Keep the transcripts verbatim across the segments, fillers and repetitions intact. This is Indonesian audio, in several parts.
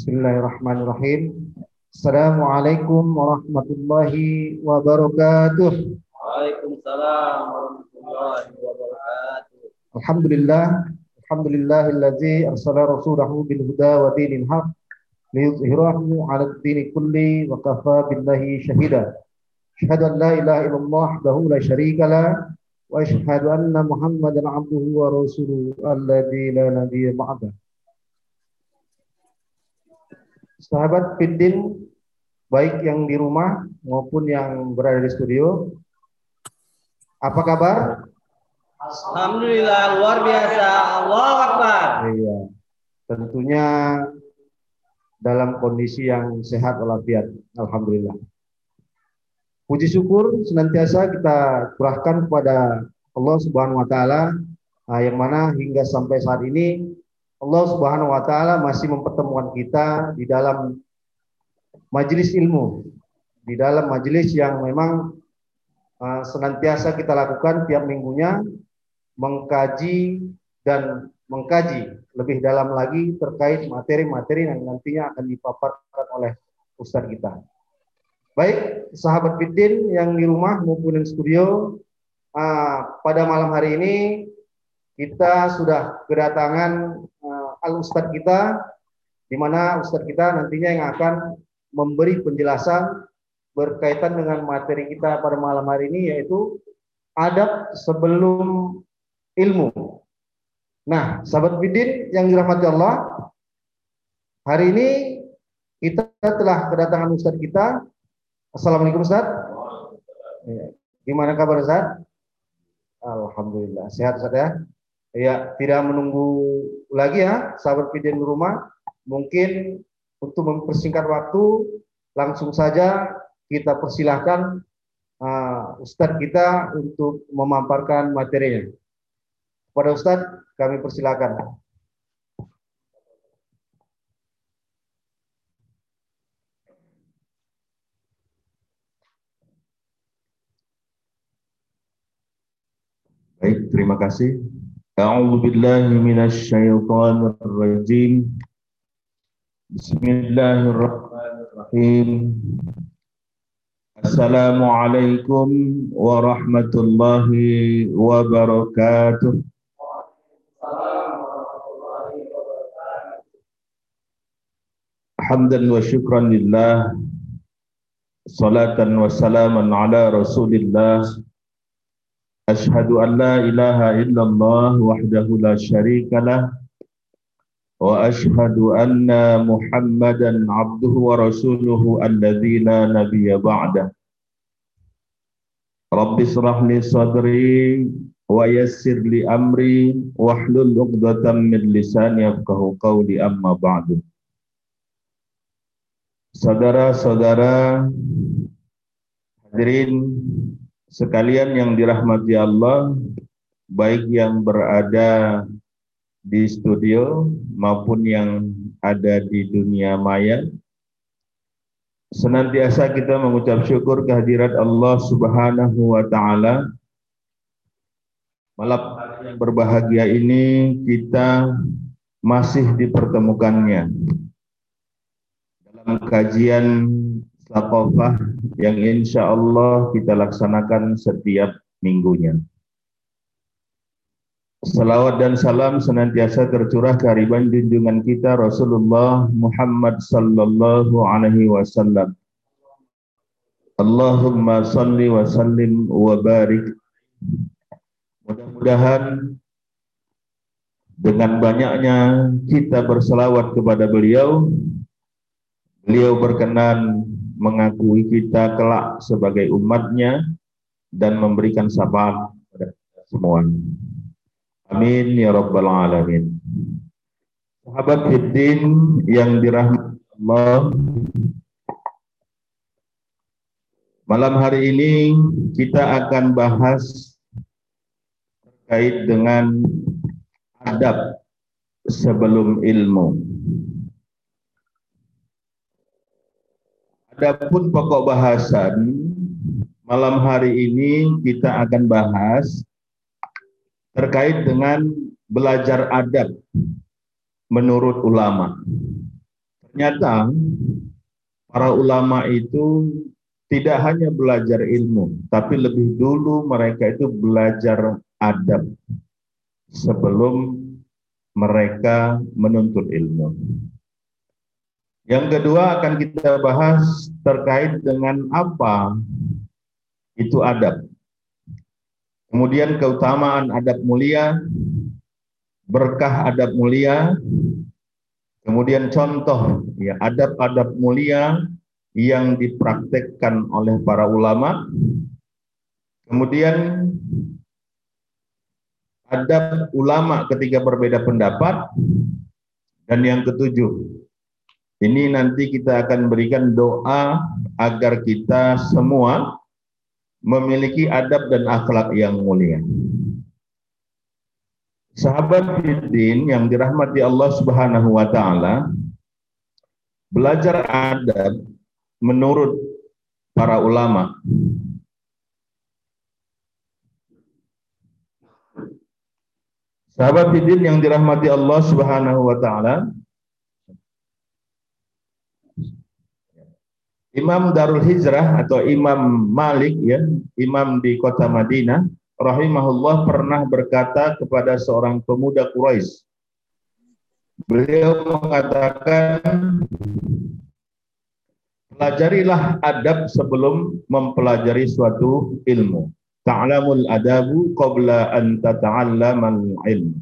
Bismillahirrahmanirrahim. Assalamualaikum warahmatullahi wabarakatuh. Waalaikumsalam warahmatullahi wabarakatuh. Alhamdulillah, alhamdulillahillazi arsala rasulahu bil huda wa dinil haq liyuzhirahu 'ala ad-dini kulli wa kafa billahi shahida. Asyhadu an la ilaha illallah wahdahu la syarika lah wa asyhadu anna Muhammadan 'abduhu wa rasuluhu alladzi la nabiyya ba'dahu. Sahabat Fiddin, baik yang di rumah maupun yang berada di studio, apa kabar? Alhamdulillah, luar biasa, Allahu Akbar. Iya, tentunya dalam kondisi yang sehat walafiat, alhamdulillah. Puji syukur senantiasa kita curahkan kepada Allah Subhanahu Wa Taala, yang mana hingga sampai saat ini Allah Subhanahu Wa Taala masih mempertemukan kita di dalam majelis ilmu, di dalam majelis yang memang uh, senantiasa kita lakukan tiap minggunya, mengkaji dan mengkaji lebih dalam lagi terkait materi-materi yang nantinya akan dipaparkan oleh ustaz kita. Baik, sahabat Fiddin yang di rumah maupun di studio, uh, pada malam hari ini kita sudah kedatangan al-ustadz kita, di mana ustadz kita nantinya yang akan memberi penjelasan berkaitan dengan materi kita pada malam hari ini, yaitu adab sebelum ilmu. Nah, sahabat Fiddin yang dirahmati Allah, hari ini kita telah kedatangan ustadz kita. Assalamualaikum ustadz. Gimana kabar ustadz? Alhamdulillah, sehat ustadz ya. Ya, tidak menunggu lagi ya, sahabat Fiddin di rumah. Mungkin untuk mempersingkat waktu, langsung saja kita persilahkan uh, Ustadz kita untuk memaparkan materinya. Kepada Ustadz, kami persilahkan. Baik, terima kasih. أعوذ بالله من الشيطان الرجيم بسم الله الرحمن الرحيم السلام عليكم ورحمة الله وبركاته حمدا وشكرا لله صلاة وسلاما على رسول الله أشهد أن لا إله إلا الله وحده لا شريك له وأشهد أن محمدا عبده ورسوله الذي لا نبي بعده رب اشرح لي صدري ويسر لي أمري واحلل عقدة من لساني يفقهوا قولي أما بعد. Saudara-saudara hadirin sekalian yang dirahmati Allah, baik yang berada di studio maupun yang ada di dunia maya, senantiasa kita mengucap syukur kehadirat Allah Subhanahu Wa Ta'ala. Malam yang berbahagia ini kita masih dipertemukannya dalam kajian Thaqafah yang insya Allah kita laksanakan setiap minggunya. Salawat dan salam senantiasa tercurah kehariban junjungan kita Rasulullah Muhammad sallallahu alaihi wasallam. Allahumma salli wa sallim wa barik. Mudah-mudahan dengan banyaknya kita bersalawat kepada beliau, beliau berkenan mengakui kita kelak sebagai umatnya dan memberikan syafaat kepada kita semua. Amin ya rabbal alamin. Sahabat Fiddin yang dirahmati Allah, malam hari ini kita akan bahas terkait dengan adab sebelum ilmu. Adapun pokok bahasan malam hari ini, kita akan bahas terkait dengan belajar adab menurut ulama, Ternyata para ulama itu tidak hanya belajar ilmu, tapi lebih dulu mereka itu belajar adab sebelum mereka menuntut ilmu. Yang kedua akan kita bahas terkait dengan apa itu adab. Kemudian keutamaan adab mulia, berkah adab mulia, kemudian contoh ya adab-adab mulia yang dipraktekkan oleh para ulama. Kemudian adab ulama ketika berbeda pendapat, dan yang ketujuh, ini nanti kita akan berikan doa agar kita semua memiliki adab dan akhlak yang mulia. Sahabat fiddin yang dirahmati Allah Subhanahu wa taala, belajar adab menurut para ulama Sahabat fiddin yang dirahmati Allah Subhanahu wa taala, Imam Darul Hijrah atau Imam Malik ya, imam di kota Madinah, rahimahullah pernah berkata kepada seorang pemuda Quraisy. Beliau mengatakan, pelajarilah adab sebelum mempelajari suatu ilmu. Ta'lamul adabu qabla an tata'allamal ilmu.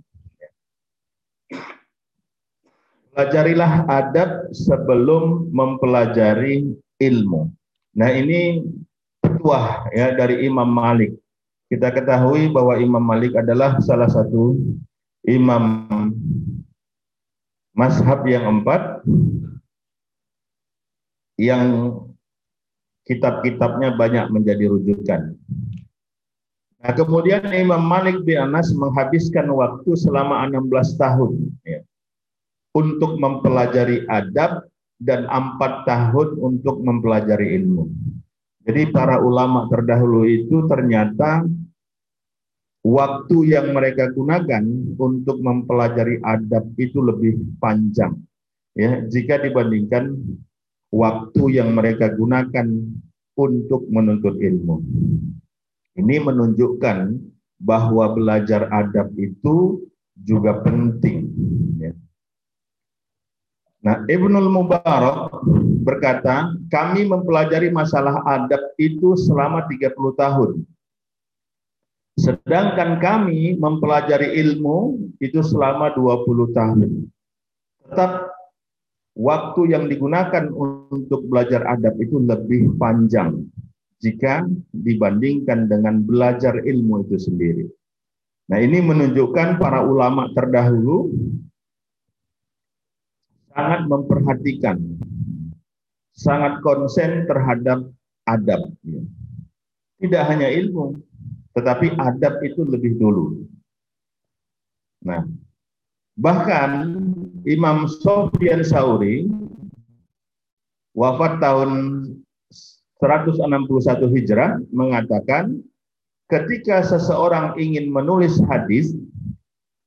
Pelajarilah adab sebelum mempelajari ilmu. Nah, ini petuah ya dari Imam Malik. Kita ketahui bahwa Imam Malik adalah salah satu imam mazhab yang empat, yang kitab-kitabnya banyak menjadi rujukan. Nah, kemudian Imam Malik bin Anas menghabiskan waktu selama enam belas tahun ya, untuk mempelajari adab, dan empat tahun untuk mempelajari ilmu. Jadi para ulama terdahulu itu ternyata waktu yang mereka gunakan untuk mempelajari adab itu lebih panjang ya, jika dibandingkan waktu yang mereka gunakan untuk menuntut ilmu. Ini menunjukkan bahwa belajar adab itu juga penting ya. Nah, Ibnu Mubarak berkata, kami mempelajari masalah adab itu selama tiga puluh tahun. Sedangkan kami mempelajari ilmu itu selama dua puluh tahun. Tetap waktu yang digunakan untuk belajar adab itu lebih panjang jika dibandingkan dengan belajar ilmu itu sendiri. Nah, ini menunjukkan para ulama terdahulu sangat memperhatikan, sangat konsen terhadap adab. Tidak hanya ilmu, tetapi adab itu lebih dulu. Nah, bahkan Imam Sufyan Tsauri wafat tahun seratus enam puluh satu Hijrah mengatakan, ketika seseorang ingin menulis hadis,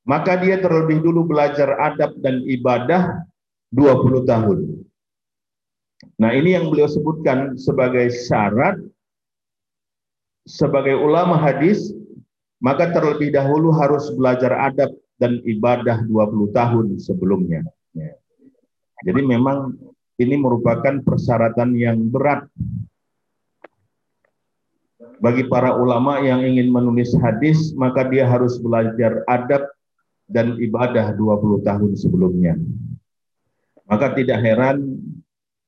maka dia terlebih dulu belajar adab dan ibadah dua puluh tahun. Nah, ini yang beliau sebutkan sebagai syarat sebagai ulama hadis, maka terlebih dahulu harus belajar adab dan ibadah dua puluh tahun sebelumnya. Jadi memang ini merupakan persyaratan yang berat bagi para ulama yang ingin menulis hadis, maka dia harus belajar adab dan ibadah dua puluh tahun sebelumnya. Maka tidak heran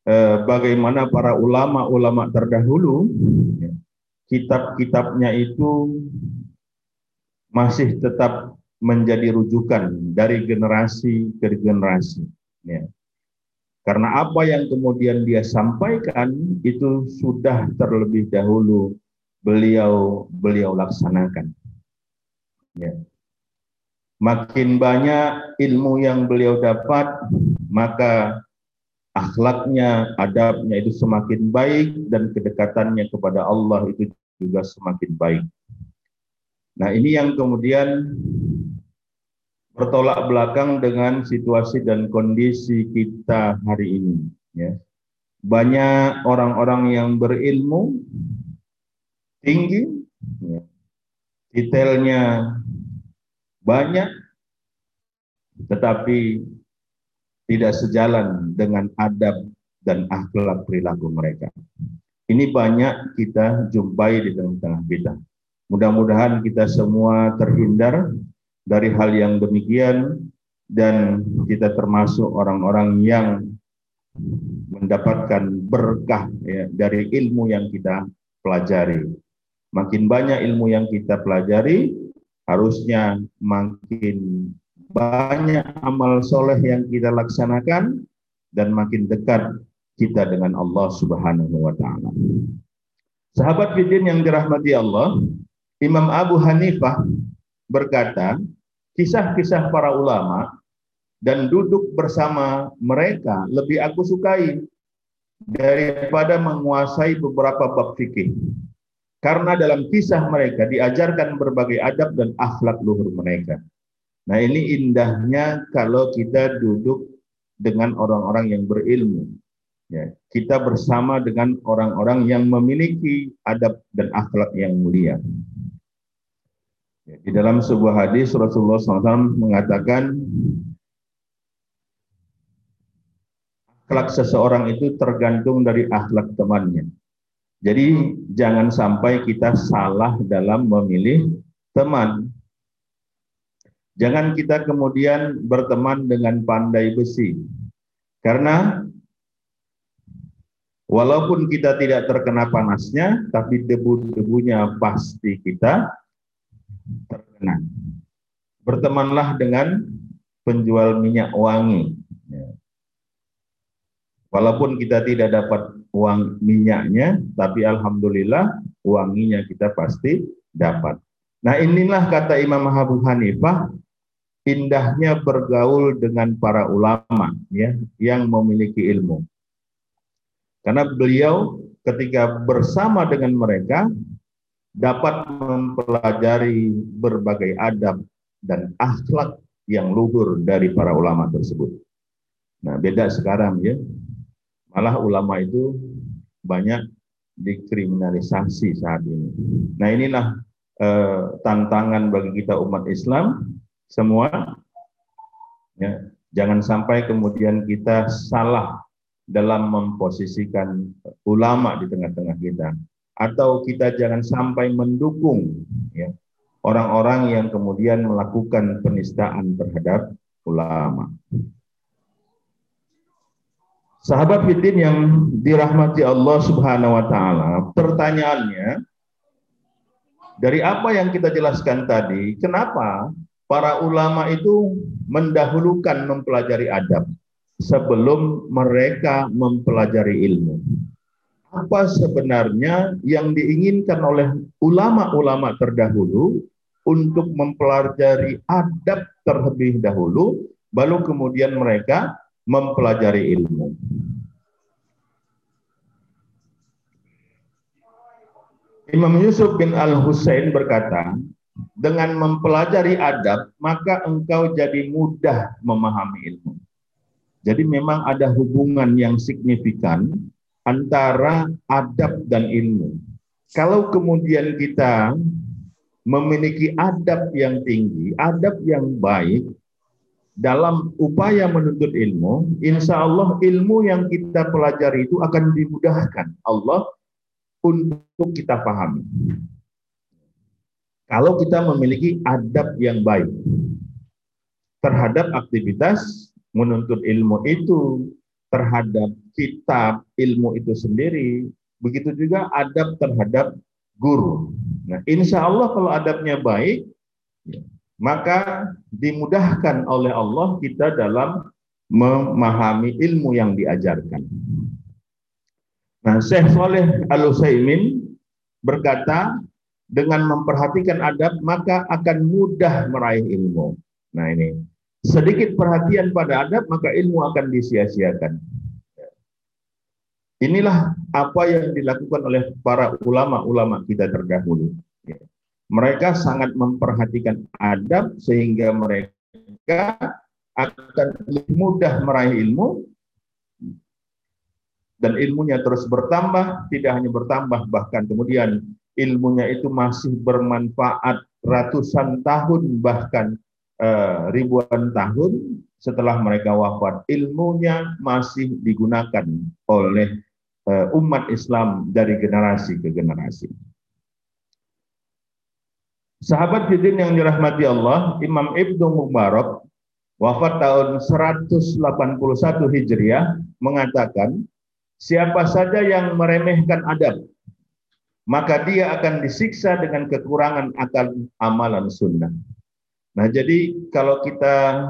eh, bagaimana para ulama-ulama terdahulu, kitab-kitabnya itu masih tetap menjadi rujukan dari generasi ke generasi. Ya. Karena apa yang kemudian dia sampaikan itu sudah terlebih dahulu beliau beliau laksanakan. Ya. Makin banyak ilmu yang beliau dapat, maka akhlaknya, adabnya itu semakin baik, dan kedekatannya kepada Allah itu juga semakin baik. Nah, ini yang kemudian bertolak belakang dengan situasi dan kondisi kita hari ini. Ya. Banyak orang-orang yang berilmu tinggi, ya. Detailnya banyak, tetapi tidak sejalan dengan adab dan akhlak perilaku mereka. Ini banyak kita jumpai di tengah-tengah kita. Mudah-mudahan kita semua terhindar dari hal yang demikian dan kita termasuk orang-orang yang mendapatkan berkah, ya, dari ilmu yang kita pelajari. Makin banyak ilmu yang kita pelajari, harusnya makin banyak amal soleh yang kita laksanakan dan makin dekat kita dengan Allah Subhanahu wa ta'ala. Sahabat fiddin yang dirahmati Allah, Imam Abu Hanifah berkata, kisah-kisah para ulama dan duduk bersama mereka lebih aku sukai daripada menguasai beberapa bab fikih. Karena dalam kisah mereka diajarkan berbagai adab dan akhlak luhur mereka. Nah, ini indahnya kalau kita duduk dengan orang-orang yang berilmu. Ya, kita bersama dengan orang-orang yang memiliki adab dan akhlak yang mulia. Ya, di dalam sebuah hadis Rasulullah shallallahu alaihi wasallam mengatakan, akhlak seseorang itu tergantung dari akhlak temannya. Jadi jangan sampai kita salah dalam memilih teman. Jangan kita kemudian berteman dengan pandai besi. Karena walaupun kita tidak terkena panasnya, tapi debu-debunya pasti kita terkena. Bertemanlah dengan penjual minyak wangi. Walaupun kita tidak dapat uang minyaknya, tapi alhamdulillah wanginya kita pasti dapat. Nah, inilah kata Imam Abu Hanifah, indahnya bergaul dengan para ulama, ya, yang memiliki ilmu. Karena beliau ketika bersama dengan mereka dapat mempelajari berbagai adab dan akhlak yang luhur dari para ulama tersebut. Nah, beda sekarang, ya. Malah ulama itu banyak dikriminalisasi saat ini. Nah, inilah eh, tantangan bagi kita umat Islam semua. Ya, jangan sampai kemudian kita salah dalam memposisikan ulama di tengah-tengah kita, atau kita jangan sampai mendukung, ya, orang-orang yang kemudian melakukan penistaan terhadap ulama. Sahabat fiddin yang dirahmati Allah Subhanahu wa ta'ala, pertanyaannya, dari apa yang kita jelaskan tadi, kenapa para ulama itu mendahulukan mempelajari adab sebelum mereka mempelajari ilmu? Apa sebenarnya yang diinginkan oleh ulama-ulama terdahulu untuk mempelajari adab terlebih dahulu, baru kemudian mereka mempelajari ilmu? Imam Yusuf bin al Husain berkata, dengan mempelajari adab, maka engkau jadi mudah memahami ilmu. Jadi memang ada hubungan yang signifikan antara adab dan ilmu. Kalau kemudian kita memiliki adab yang tinggi, adab yang baik, dalam upaya menuntut ilmu, insya Allah ilmu yang kita pelajari itu akan dimudahkan Allah untuk kita pahami. Kalau kita memiliki adab yang baik terhadap aktivitas menuntut ilmu itu, terhadap kitab ilmu itu sendiri, begitu juga adab terhadap guru. Nah, insya Allah kalau adabnya baik, maka dimudahkan oleh Allah kita dalam memahami ilmu yang diajarkan. Nah, Syekh Saleh Al-Utsaimin berkata, dengan memperhatikan adab, maka akan mudah meraih ilmu. Nah, ini. Sedikit perhatian pada adab, maka ilmu akan disia-siakan. Inilah apa yang dilakukan oleh para ulama-ulama kita terdahulu. Mereka sangat memperhatikan adab sehingga mereka maka akan mudah meraih ilmu dan ilmunya terus bertambah, tidak hanya bertambah, bahkan kemudian ilmunya itu masih bermanfaat ratusan tahun, bahkan e, ribuan tahun setelah mereka wafat. Ilmunya masih digunakan oleh e, umat Islam dari generasi ke generasi. Sahabat fiddin yang dirahmati Allah, Imam Ibnu Mubarak wafat tahun seratus delapan puluh satu Hijriah mengatakan, siapa saja yang meremehkan adab, maka dia akan disiksa dengan kekurangan akan amalan sunnah. Nah, jadi kalau kita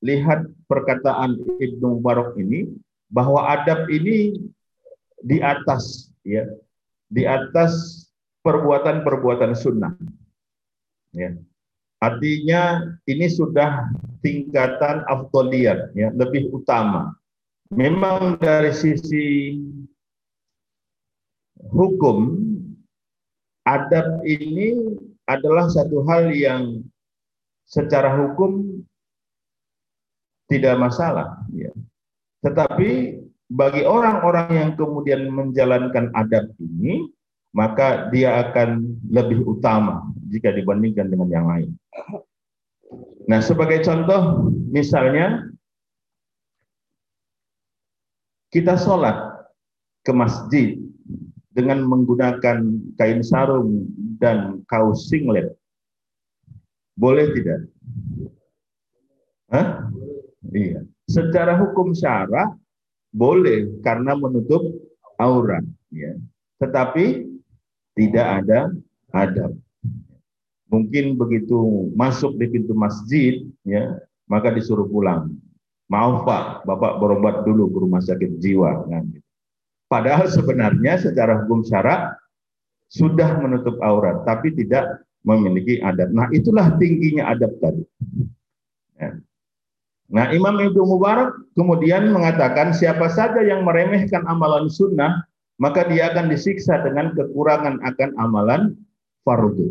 lihat perkataan Ibnu Mubarak ini, bahwa adab ini di atas, ya, di atas perbuatan-perbuatan sunnah. Ya. Artinya ini sudah tingkatan afdhaliyat, ya, lebih utama. Memang dari sisi hukum, adab ini adalah satu hal yang secara hukum tidak masalah, ya. Tetapi bagi orang-orang yang kemudian menjalankan adab ini, maka dia akan lebih utama jika dibandingkan dengan yang lain. Nah, sebagai contoh, misalnya kita sholat ke masjid dengan menggunakan kain sarung dan kaos singlet, boleh tidak? Hah? Iya. Secara hukum syara boleh karena menutup aurat, ya. Tetapi tidak ada adab. Mungkin begitu masuk di pintu masjid, ya, maka disuruh pulang. Maaf Pak, Bapak berobat dulu ke rumah sakit jiwa. Nah, gitu. Padahal sebenarnya secara hukum syarak sudah menutup aurat, tapi tidak memiliki adab. Nah, itulah tingginya adab tadi. Nah, Imam Ibnu Mubarak kemudian mengatakan, siapa saja yang meremehkan amalan sunnah, maka dia akan disiksa dengan kekurangan akan amalan fardu.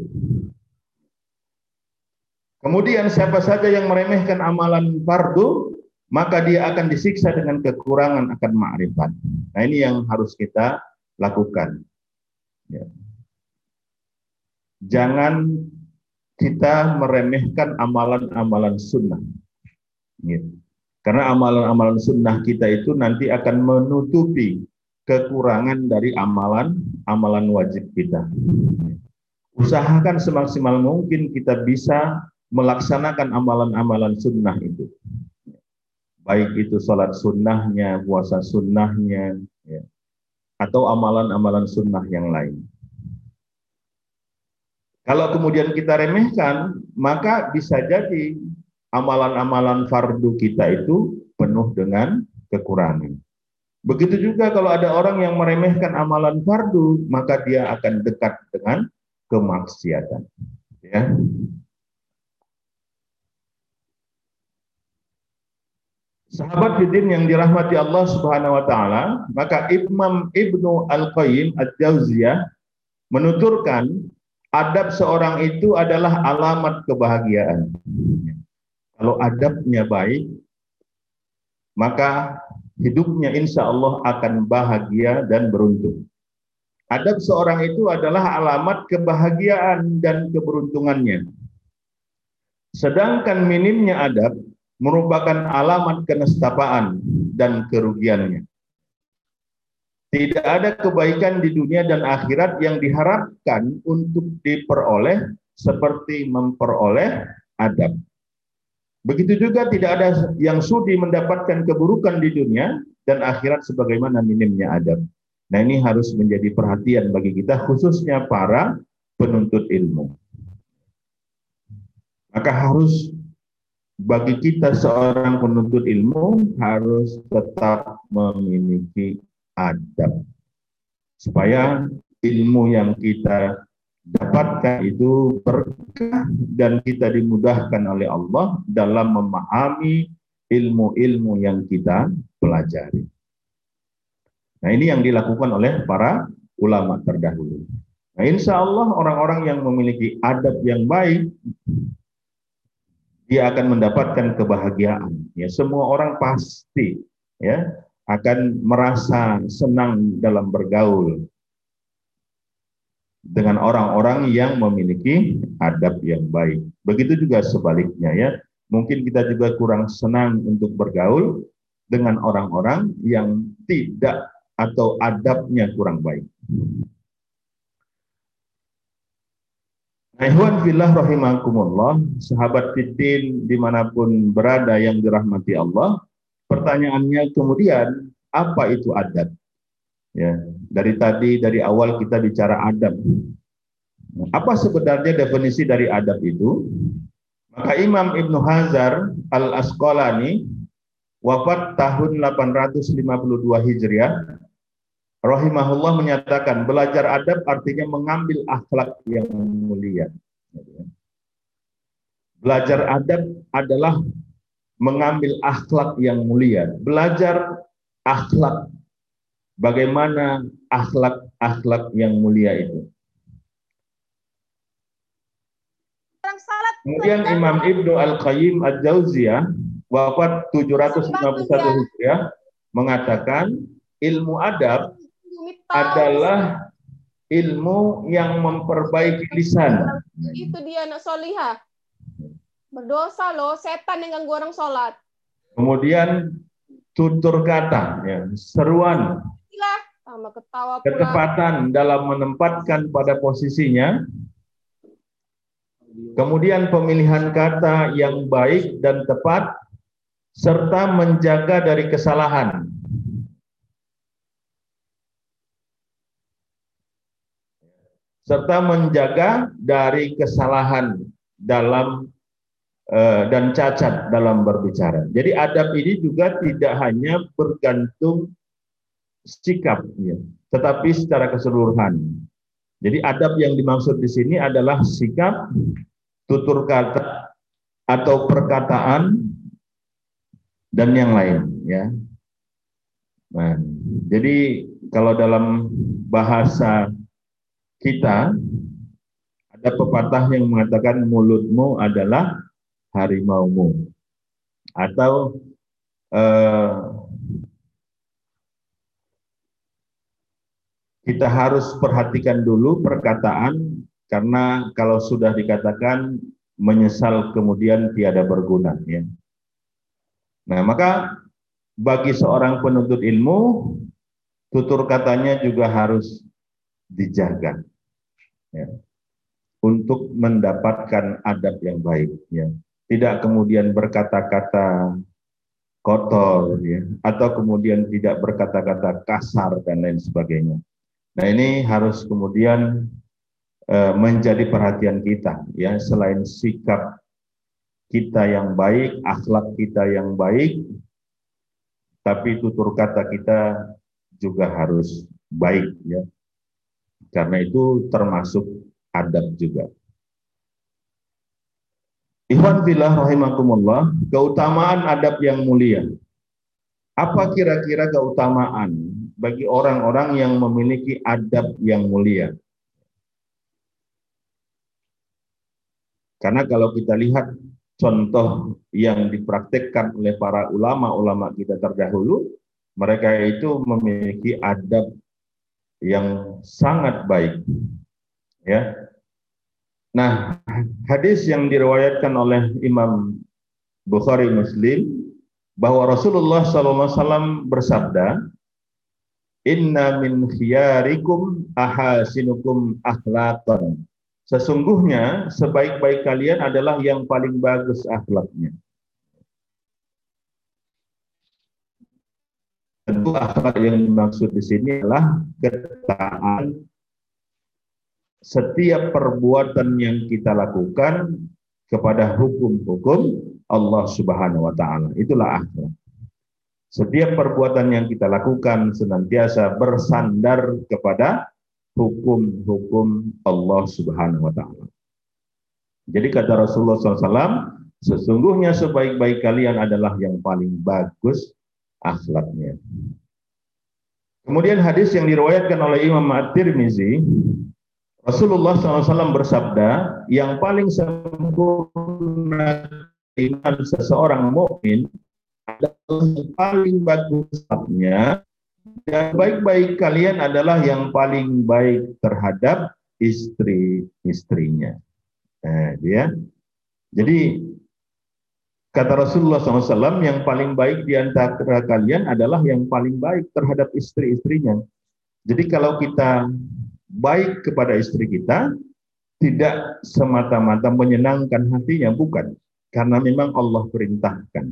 Kemudian siapa saja yang meremehkan amalan fardu, maka dia akan disiksa dengan kekurangan akan ma'rifat. Nah, ini yang harus kita lakukan. Ya. Jangan kita meremehkan amalan-amalan sunnah. Ya. Karena amalan-amalan sunnah kita itu nanti akan menutupi kekurangan dari amalan-amalan wajib kita. Usahakan semaksimal mungkin kita bisa melaksanakan amalan-amalan sunnah itu. Baik itu sholat sunnahnya, puasa sunnahnya, ya, atau amalan-amalan sunnah yang lain. Kalau kemudian kita remehkan, maka bisa jadi amalan-amalan fardu kita itu penuh dengan kekurangan. Begitu juga kalau ada orang yang meremehkan amalan fardu, maka dia akan dekat dengan kemaksiatan. Ya. Sahabat fiddin yang dirahmati Allah Subhanahu wa taala, maka Imam Ibnu Al-Qayyim Al-Jawziyah menuturkan, adab seorang itu adalah alamat kebahagiaan. Kalau adabnya baik, maka hidupnya insya Allah akan bahagia dan beruntung. Adab seorang itu adalah alamat kebahagiaan dan keberuntungannya. Sedangkan minimnya adab merupakan alamat kenestapaan dan kerugiannya. Tidak ada kebaikan di dunia dan akhirat yang diharapkan untuk diperoleh seperti memperoleh adab. Begitu juga tidak ada yang sudi mendapatkan keburukan di dunia dan akhirat sebagaimana minimnya adab. Nah, ini harus menjadi perhatian bagi kita, khususnya para penuntut ilmu. Maka harus bagi kita seorang penuntut ilmu harus tetap memiliki adab, supaya ilmu yang kita dapatkan itu berkah dan kita dimudahkan oleh Allah dalam memahami ilmu-ilmu yang kita pelajari. Nah, ini yang dilakukan oleh para ulama terdahulu. Nah, insya Allah orang-orang yang memiliki adab yang baik, dia akan mendapatkan kebahagiaan. Ya, semua orang pasti ya akan merasa senang dalam bergaul dengan orang-orang yang memiliki adab yang baik. Begitu juga sebaliknya ya. Mungkin kita juga kurang senang untuk bergaul dengan orang-orang yang tidak atau adabnya kurang baik. Ikhwan fillah rahimakumullah, sahabat fitin dimanapun berada yang dirahmati Allah, pertanyaannya kemudian apa itu adab? Ya, dari tadi dari awal kita bicara adab. Apa sebenarnya definisi dari adab itu? Maka Imam Ibn Hajar Al-Asqalani wafat tahun delapan ratus lima puluh dua Hijriah rahimahullah menyatakan, belajar adab artinya mengambil akhlak yang mulia. Belajar adab adalah mengambil akhlak yang mulia. Belajar akhlak, bagaimana akhlak-akhlak yang mulia itu. Kemudian Imam Ibnu Al-Qayyim Al-Jawziyah wafat tujuh ratus lima puluh satu Hijriah mengatakan, ilmu adab adalah ilmu yang memperbaiki lisan. Itu dia nak solihah. Berdosa loh, setan yang ganggu orang sholat. Kemudian tutur kata, ya, seruan, ketepatan dalam menempatkan pada posisinya. Kemudian pemilihan kata yang baik dan tepat, serta menjaga dari kesalahan. serta menjaga dari kesalahan dalam uh, dan cacat dalam berbicara. Jadi adab ini juga tidak hanya bergantung sikap, ya, tetapi secara keseluruhan. Jadi adab yang dimaksud di sini adalah sikap, tutur kata atau perkataan dan yang lain, ya. Nah, jadi kalau dalam bahasa kita, ada pepatah yang mengatakan mulutmu adalah harimaumu, atau eh, kita harus perhatikan dulu perkataan, karena kalau sudah dikatakan menyesal kemudian tiada berguna, ya. Nah, maka bagi seorang penuntut ilmu, tutur katanya juga harus dijaga, ya, untuk mendapatkan adab yang baik, ya. Tidak kemudian berkata-kata kotor, ya, atau kemudian tidak berkata-kata kasar dan lain sebagainya. Nah, ini harus kemudian e, menjadi perhatian kita, ya. Selain sikap kita yang baik, akhlak kita yang baik, tapi tutur kata kita juga harus baik, ya. Karena itu termasuk adab juga. Ikhwan fillah rahimakumullah, keutamaan adab yang mulia. Apa kira-kira keutamaan bagi orang-orang yang memiliki adab yang mulia? Karena kalau kita lihat contoh yang dipraktekkan oleh para ulama-ulama kita terdahulu, mereka itu memiliki adab yang sangat baik, ya. Nah, hadis yang diriwayatkan oleh Imam Bukhari Muslim bahwa Rasulullah shallallahu alaihi wasallam bersabda, "Inna min khiyarikum ahasinukum akhlaqan." Sesungguhnya sebaik-baik kalian adalah yang paling bagus akhlaknya. Tentu akhlak yang dimaksud di sini adalah ketaatan. Setiap perbuatan yang kita lakukan kepada hukum-hukum Allah Subhanahu wa taala, itulah akhlak. Setiap perbuatan yang kita lakukan senantiasa bersandar kepada hukum-hukum Allah Subhanahu wa taala. Jadi kata Rasulullah shallallahu alaihi wasallam, sesungguhnya sebaik-baik kalian adalah yang paling bagus akhlaknya. Kemudian hadis yang diriwayatkan oleh Imam At-Tirmizi, Rasulullah shallallahu alaihi wasallam bersabda, yang paling sempurna iman seseorang mukmin adalah yang paling bagus sikapnya, dan baik-baik kalian adalah yang paling baik terhadap istri-istrinya. Nah, dia. Jadi kata Rasulullah shallallahu alaihi wasallam, yang paling baik di antara kalian adalah yang paling baik terhadap istri-istrinya. Jadi kalau kita baik kepada istri kita, tidak semata-mata menyenangkan hatinya, bukan. Karena memang Allah perintahkan.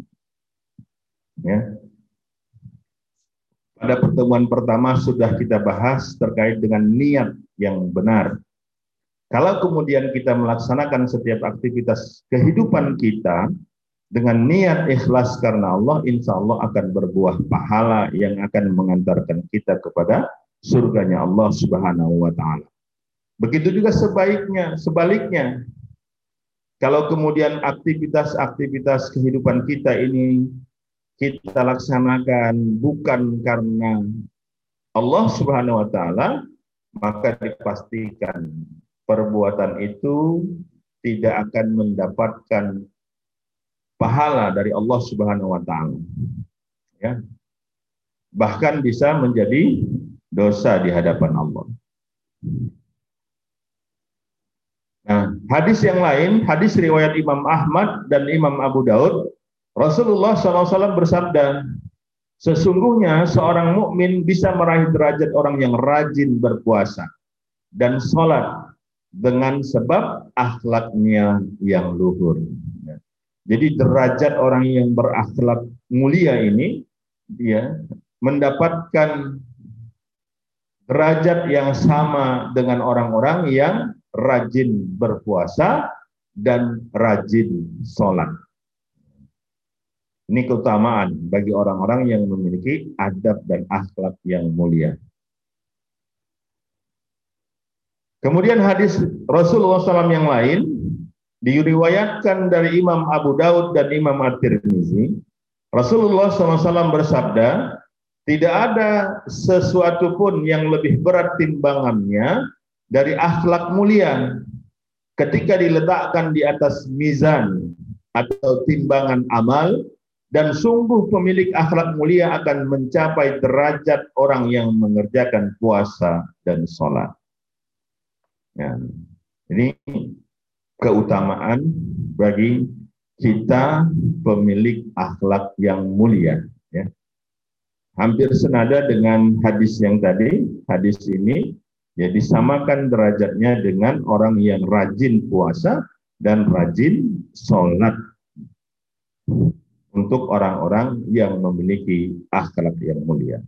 Ya. Pada pertemuan pertama sudah kita bahas terkait dengan niat yang benar. Kalau kemudian kita melaksanakan setiap aktivitas kehidupan kita dengan niat ikhlas karena Allah, insya Allah akan berbuah pahala yang akan mengantarkan kita kepada surganya Allah Subhanahu wa Ta'ala. Begitu juga sebaiknya, sebaliknya, kalau kemudian aktivitas-aktivitas kehidupan kita ini kita laksanakan bukan karena Allah Subhanahu wa Ta'ala, maka dipastikan perbuatan itu tidak akan mendapatkan pahala dari Allah Subhanahu wa Ta'ala, ya. Bahkan bisa menjadi dosa di hadapan Allah. Nah, hadis yang lain, hadis riwayat Imam Ahmad dan Imam Abu Daud, Rasulullah shallallahu alaihi wasallam bersabda, sesungguhnya seorang mukmin bisa meraih derajat orang yang rajin berpuasa dan sholat dengan sebab akhlaknya yang luhur. Jadi derajat orang yang berakhlak mulia ini dia mendapatkan derajat yang sama dengan orang-orang yang rajin berpuasa dan rajin sholat. Ini keutamaan bagi orang-orang yang memiliki adab dan akhlak yang mulia. Kemudian hadis Rasulullah shallallahu alaihi wasallam yang lain diriwayatkan dari Imam Abu Daud dan Imam At-Tirmizi, Rasulullah shallallahu alaihi wasallam bersabda, tidak ada sesuatu pun yang lebih berat timbangannya dari akhlak mulia ketika diletakkan di atas mizan atau timbangan amal, dan sungguh pemilik akhlak mulia akan mencapai derajat orang yang mengerjakan puasa dan sholat. Ya. Ini keutamaan bagi kita pemilik akhlak yang mulia, ya. Hampir senada dengan hadis yang tadi, hadis ini ya disamakan derajatnya dengan orang yang rajin puasa dan rajin sholat untuk orang-orang yang memiliki akhlak yang mulia.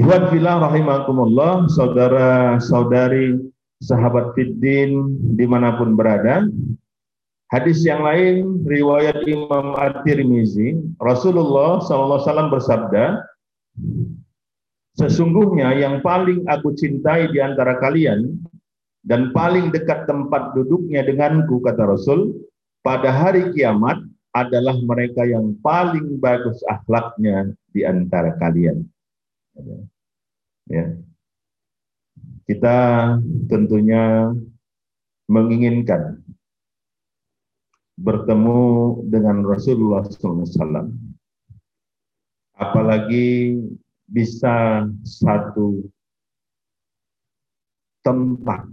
Ikhwan fillah rahimakumullah, saudara-saudari sahabat fiddin dimanapun berada. Hadis yang lain riwayat Imam At-Tirmizi, Rasulullah shallallahu alaihi wasallam bersabda, sesungguhnya yang paling aku cintai di antara kalian dan paling dekat tempat duduknya denganku, kata Rasul, pada hari kiamat adalah mereka yang paling bagus akhlaknya di antara kalian. Ya. Kita tentunya menginginkan bertemu dengan Rasulullah shallallahu alaihi wasallam, apalagi bisa satu tempat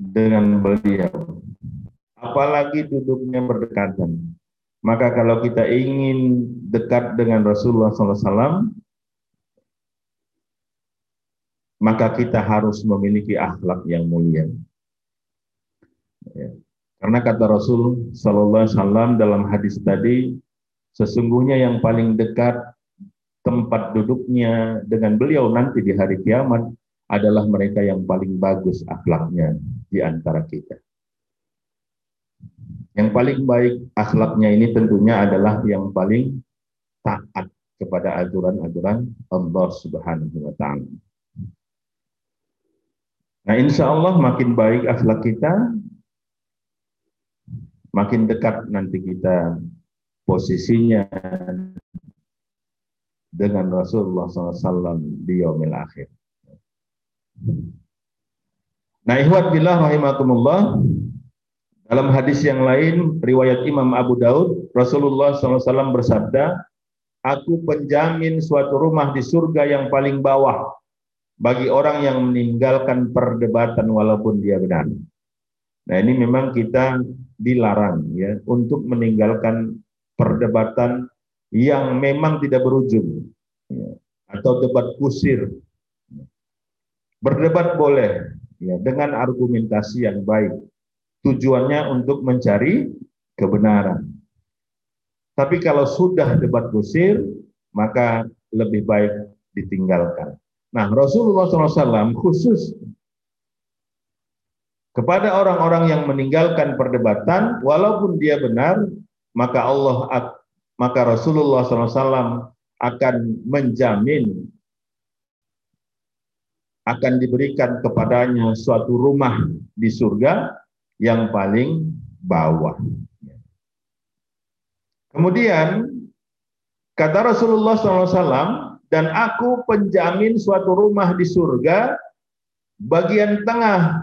dengan beliau, apalagi duduknya berdekatan. Maka kalau kita ingin dekat dengan Rasulullah shallallahu alaihi wasallam, maka kita harus memiliki akhlak yang mulia. Ya. Karena kata Rasul Sallallahu Alaihi Wasallam dalam hadis tadi, sesungguhnya yang paling dekat tempat duduknya dengan beliau nanti di hari kiamat adalah mereka yang paling bagus akhlaknya di antara kita. Yang paling baik akhlaknya ini tentunya adalah yang paling taat kepada aturan-aturan Allah Subhanahu wa Ta'ala. Nah, insya Allah makin baik akhlak kita, makin dekat nanti kita posisinya dengan Rasulullah shallallahu alaihi wasallam di yaumil akhir. Nah, ikhwat billah rahimakumullah, Dalam hadis yang lain, riwayat Imam Abu Daud, Rasulullah shallallahu alaihi wasallam bersabda, "Aku penjamin suatu rumah di surga yang paling bawah bagi orang yang meninggalkan perdebatan walaupun dia benar." Nah, ini memang kita dilarang ya untuk meninggalkan perdebatan yang memang tidak berujung ya, atau debat kusir. Berdebat boleh ya, dengan argumentasi yang baik. Tujuannya untuk mencari kebenaran. Tapi kalau sudah debat kusir, maka lebih baik ditinggalkan. Nah, Rasulullah shallallahu alaihi wasallam khusus kepada orang-orang yang meninggalkan perdebatan, walaupun dia benar, maka Allah, maka Rasulullah shallallahu alaihi wasallam akan menjamin akan diberikan kepadanya suatu rumah di surga yang paling bawah. Kemudian kata Rasulullah shallallahu alaihi wasallam, dan aku penjamin suatu rumah di surga bagian tengah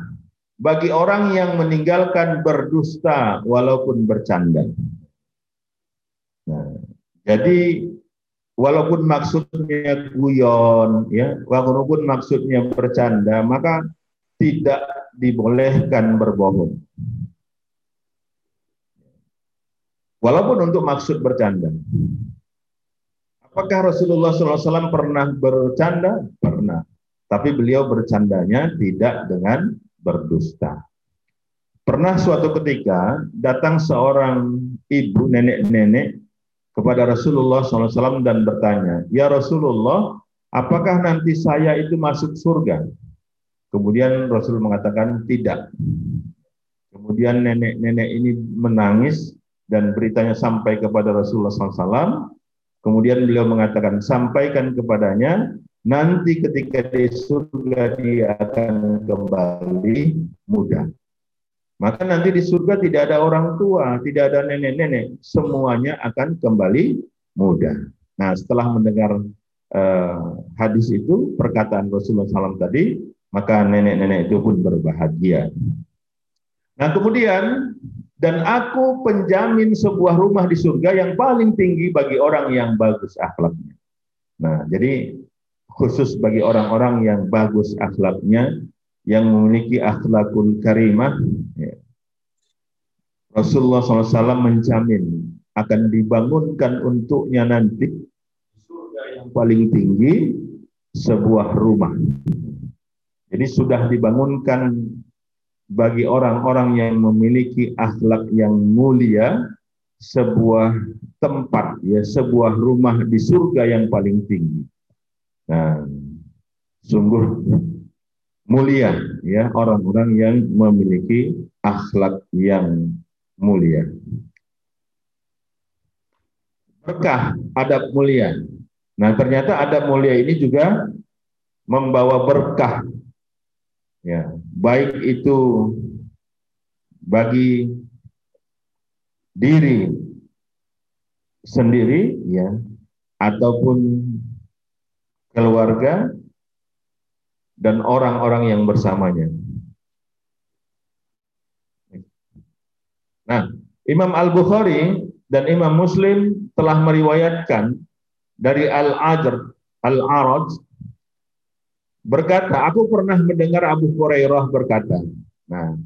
bagi orang yang meninggalkan berdusta walaupun bercanda. Nah, jadi walaupun maksudnya guyon, ya, walaupun maksudnya bercanda, maka tidak dibolehkan berbohong. Walaupun untuk maksud bercanda. Apakah Rasulullah shallallahu alaihi wasallam pernah bercanda? Pernah. Tapi beliau bercandanya tidak dengan berdusta. Pernah suatu ketika datang seorang ibu nenek-nenek kepada Rasulullah shallallahu alaihi wasallam dan bertanya, "Ya Rasulullah, apakah nanti saya itu masuk surga?" Kemudian Rasul mengatakan tidak. Kemudian nenek-nenek ini menangis dan beritanya sampai kepada Rasulullah shallallahu alaihi wasallam. Kemudian beliau mengatakan, sampaikan kepadanya, nanti ketika di surga dia akan kembali muda. Maka nanti di surga tidak ada orang tua, tidak ada nenek-nenek, semuanya akan kembali muda. Nah, setelah mendengar eh, hadis itu, perkataan Rasulullah shallallahu alaihi wasallam tadi, maka nenek-nenek itu pun berbahagia. Nah, kemudian, dan aku penjamin sebuah rumah di surga yang paling tinggi bagi orang yang bagus akhlaknya. Nah, jadi khusus bagi orang-orang yang bagus akhlaknya, yang memiliki akhlakul karimah, ya. Rasulullah shallallahu alaihi wasallam menjamin akan dibangunkan untuknya nanti surga yang paling tinggi, sebuah rumah. Jadi sudah dibangunkan bagi orang-orang yang memiliki akhlak yang mulia sebuah tempat ya, sebuah rumah di surga yang paling tinggi. Nah, sungguh mulia ya orang-orang yang memiliki akhlak yang mulia. Berkah adab mulia. Nah, ternyata adab mulia ini juga membawa berkah. Ya, baik itu bagi diri sendiri ya ataupun keluarga dan orang-orang yang bersamanya. Nah, Imam Al-Bukhari dan Imam Muslim telah meriwayatkan dari Al-Ajr Al-Araj berkata, aku pernah mendengar Abu Hurairah berkata. Nah,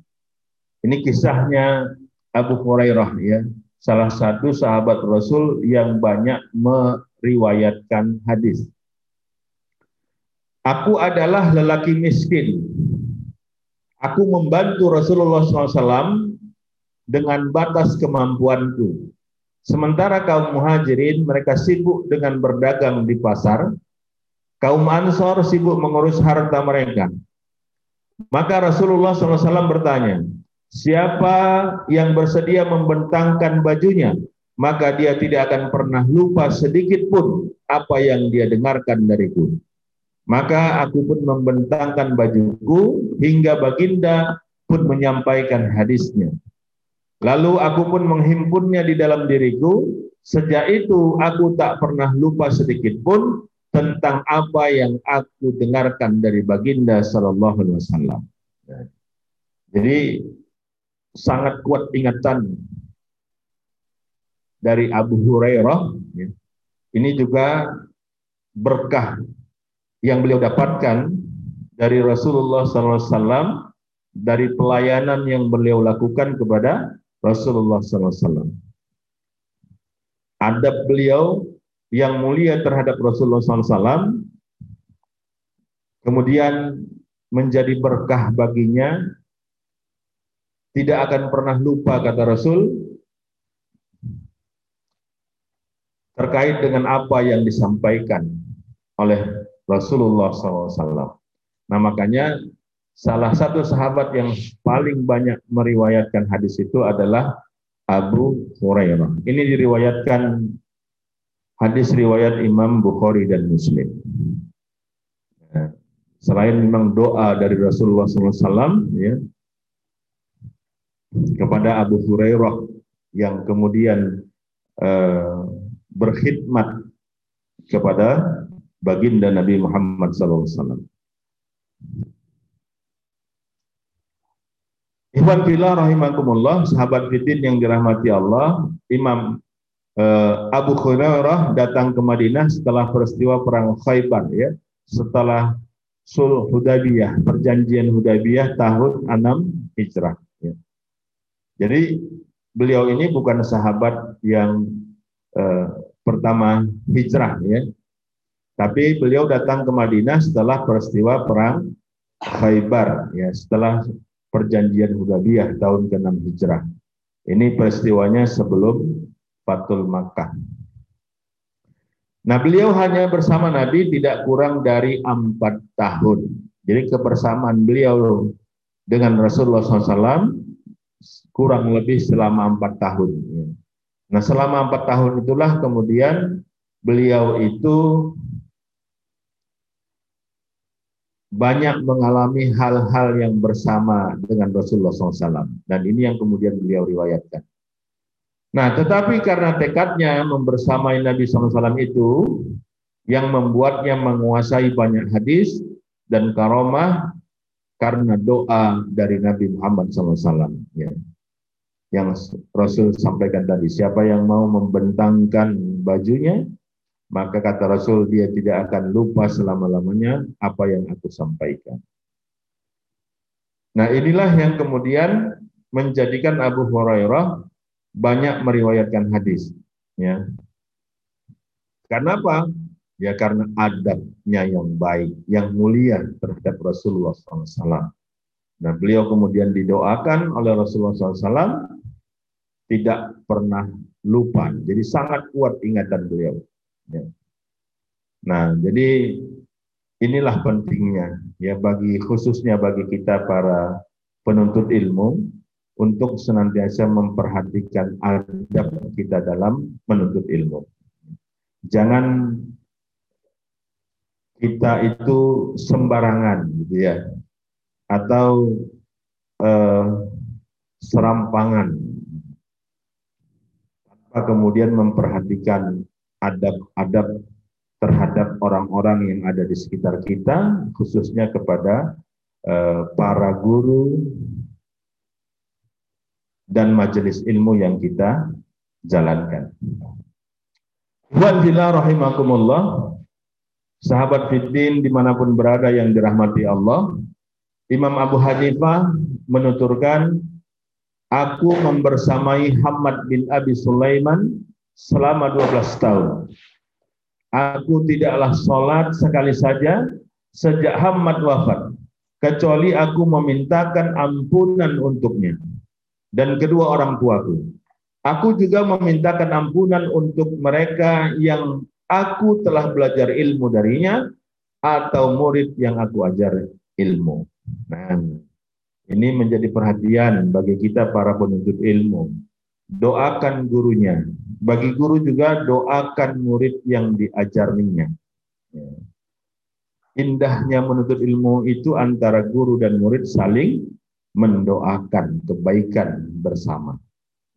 ini kisahnya Abu Hurairah ya, salah satu sahabat Rasul yang banyak meriwayatkan hadis. Aku adalah lelaki miskin. Aku membantu Rasulullah shallallahu alaihi wasallam dengan batas kemampuanku. Sementara kaum muhajirin mereka sibuk dengan berdagang di pasar. Kaum Ansor sibuk mengurus harta mereka. Maka Rasulullah shallallahu alaihi wasallam bertanya, siapa yang bersedia membentangkan bajunya, maka dia tidak akan pernah lupa sedikit pun apa yang dia dengarkan dariku. Maka aku pun membentangkan bajuku hingga baginda pun menyampaikan hadisnya. Lalu aku pun menghimpunnya di dalam diriku. Sejak itu aku tak pernah lupa sedikit pun tentang apa yang aku dengarkan dari baginda sallallahu alaihi wasallam. Jadi sangat kuat ingatan dari Abu Hurairah. Ini juga berkah yang beliau dapatkan dari Rasulullah shallallahu alaihi wasallam, dari pelayanan yang beliau lakukan kepada Rasulullah shallallahu alaihi wasallam. Adab beliau yang mulia terhadap Rasulullah shallallahu alaihi wasallam kemudian menjadi berkah baginya. Tidak akan pernah lupa, kata Rasul, terkait dengan apa yang disampaikan oleh Rasulullah shallallahu alaihi wasallam. Nah, makanya salah satu sahabat yang paling banyak meriwayatkan hadis itu adalah Abu Hurairah. Ini diriwayatkan hadis riwayat Imam Bukhari dan Muslim. Selain memang doa dari Rasulullah shallallahu alaihi wasallam, ya, kepada Abu Hurairah yang kemudian eh, berkhidmat kepada baginda Nabi Muhammad shallallahu alaihi wasallam. Ikhwan fillah rahimakumullah, sahabat fitin yang dirahmati Allah, Imam eh, Abu Hurairah datang ke Madinah setelah peristiwa perang Khaybar, ya, setelah Sulh Hudaybiyah, perjanjian Hudaybiyah tahun enam Hijrah. Jadi beliau ini bukan sahabat yang eh, pertama hijrah, ya, tapi beliau datang ke Madinah setelah peristiwa perang Khaybar, ya, setelah perjanjian Hudaybiyah tahun keenam Hijrah. Ini peristiwanya sebelum Fathul Makkah. Nah, beliau hanya bersama Nabi tidak kurang dari empat tahun. Jadi kebersamaan beliau dengan Rasulullah shallallahu alaihi wasallam kurang lebih selama empat tahun. Nah, selama empat tahun itulah kemudian beliau itu banyak mengalami hal-hal yang bersama dengan Rasulullah shallallahu alaihi wasallam. Dan ini yang kemudian beliau riwayatkan. Nah, tetapi karena tekadnya membersamai Nabi shallallahu alaihi wasallam itu yang membuatnya menguasai banyak hadis dan karomah, karena doa dari Nabi Muhammad shallallahu alaihi wasallam, ya, yang Rasul sampaikan tadi, siapa yang mau membentangkan bajunya, maka kata Rasul dia tidak akan lupa selama-lamanya apa yang aku sampaikan. Nah, inilah yang kemudian menjadikan Abu Hurairah banyak meriwayatkan hadis, ya. Karena apa? Ya, karena adabnya yang baik, yang mulia terhadap Rasulullah shallallahu alaihi wasallam. Nah, beliau kemudian didoakan oleh Rasulullah shallallahu alaihi wasallam tidak pernah lupa. Jadi sangat kuat ingatan beliau. Nah, jadi inilah pentingnya, ya, bagi khususnya bagi kita para penuntut ilmu untuk senantiasa memperhatikan adab kita dalam menuntut ilmu. Jangan kita itu sembarangan, gitu ya, atau eh, serampangan, tanpa kemudian memperhatikan adab-adab terhadap orang-orang yang ada di sekitar kita, khususnya kepada eh, para guru dan majelis ilmu yang kita jalankan. Wabillahi rahimakumullah. Sahabat fiddin dimanapun berada yang dirahmati Allah, Imam Abu Hanifah menuturkan, aku membersamai Hamad bin Abi Sulaiman selama dua belas tahun. Aku tidaklah sholat sekali saja sejak Hamad wafat, kecuali aku memintakan ampunan untuknya dan kedua orang tuaku. Aku juga memintakan ampunan untuk mereka yang aku telah belajar ilmu darinya atau murid yang aku ajar ilmu. Nah, ini menjadi perhatian bagi kita para penuntut ilmu. Doakan gurunya. Bagi guru juga doakan murid yang diajarinya. Indahnya menuntut ilmu itu antara guru dan murid saling mendoakan kebaikan bersama.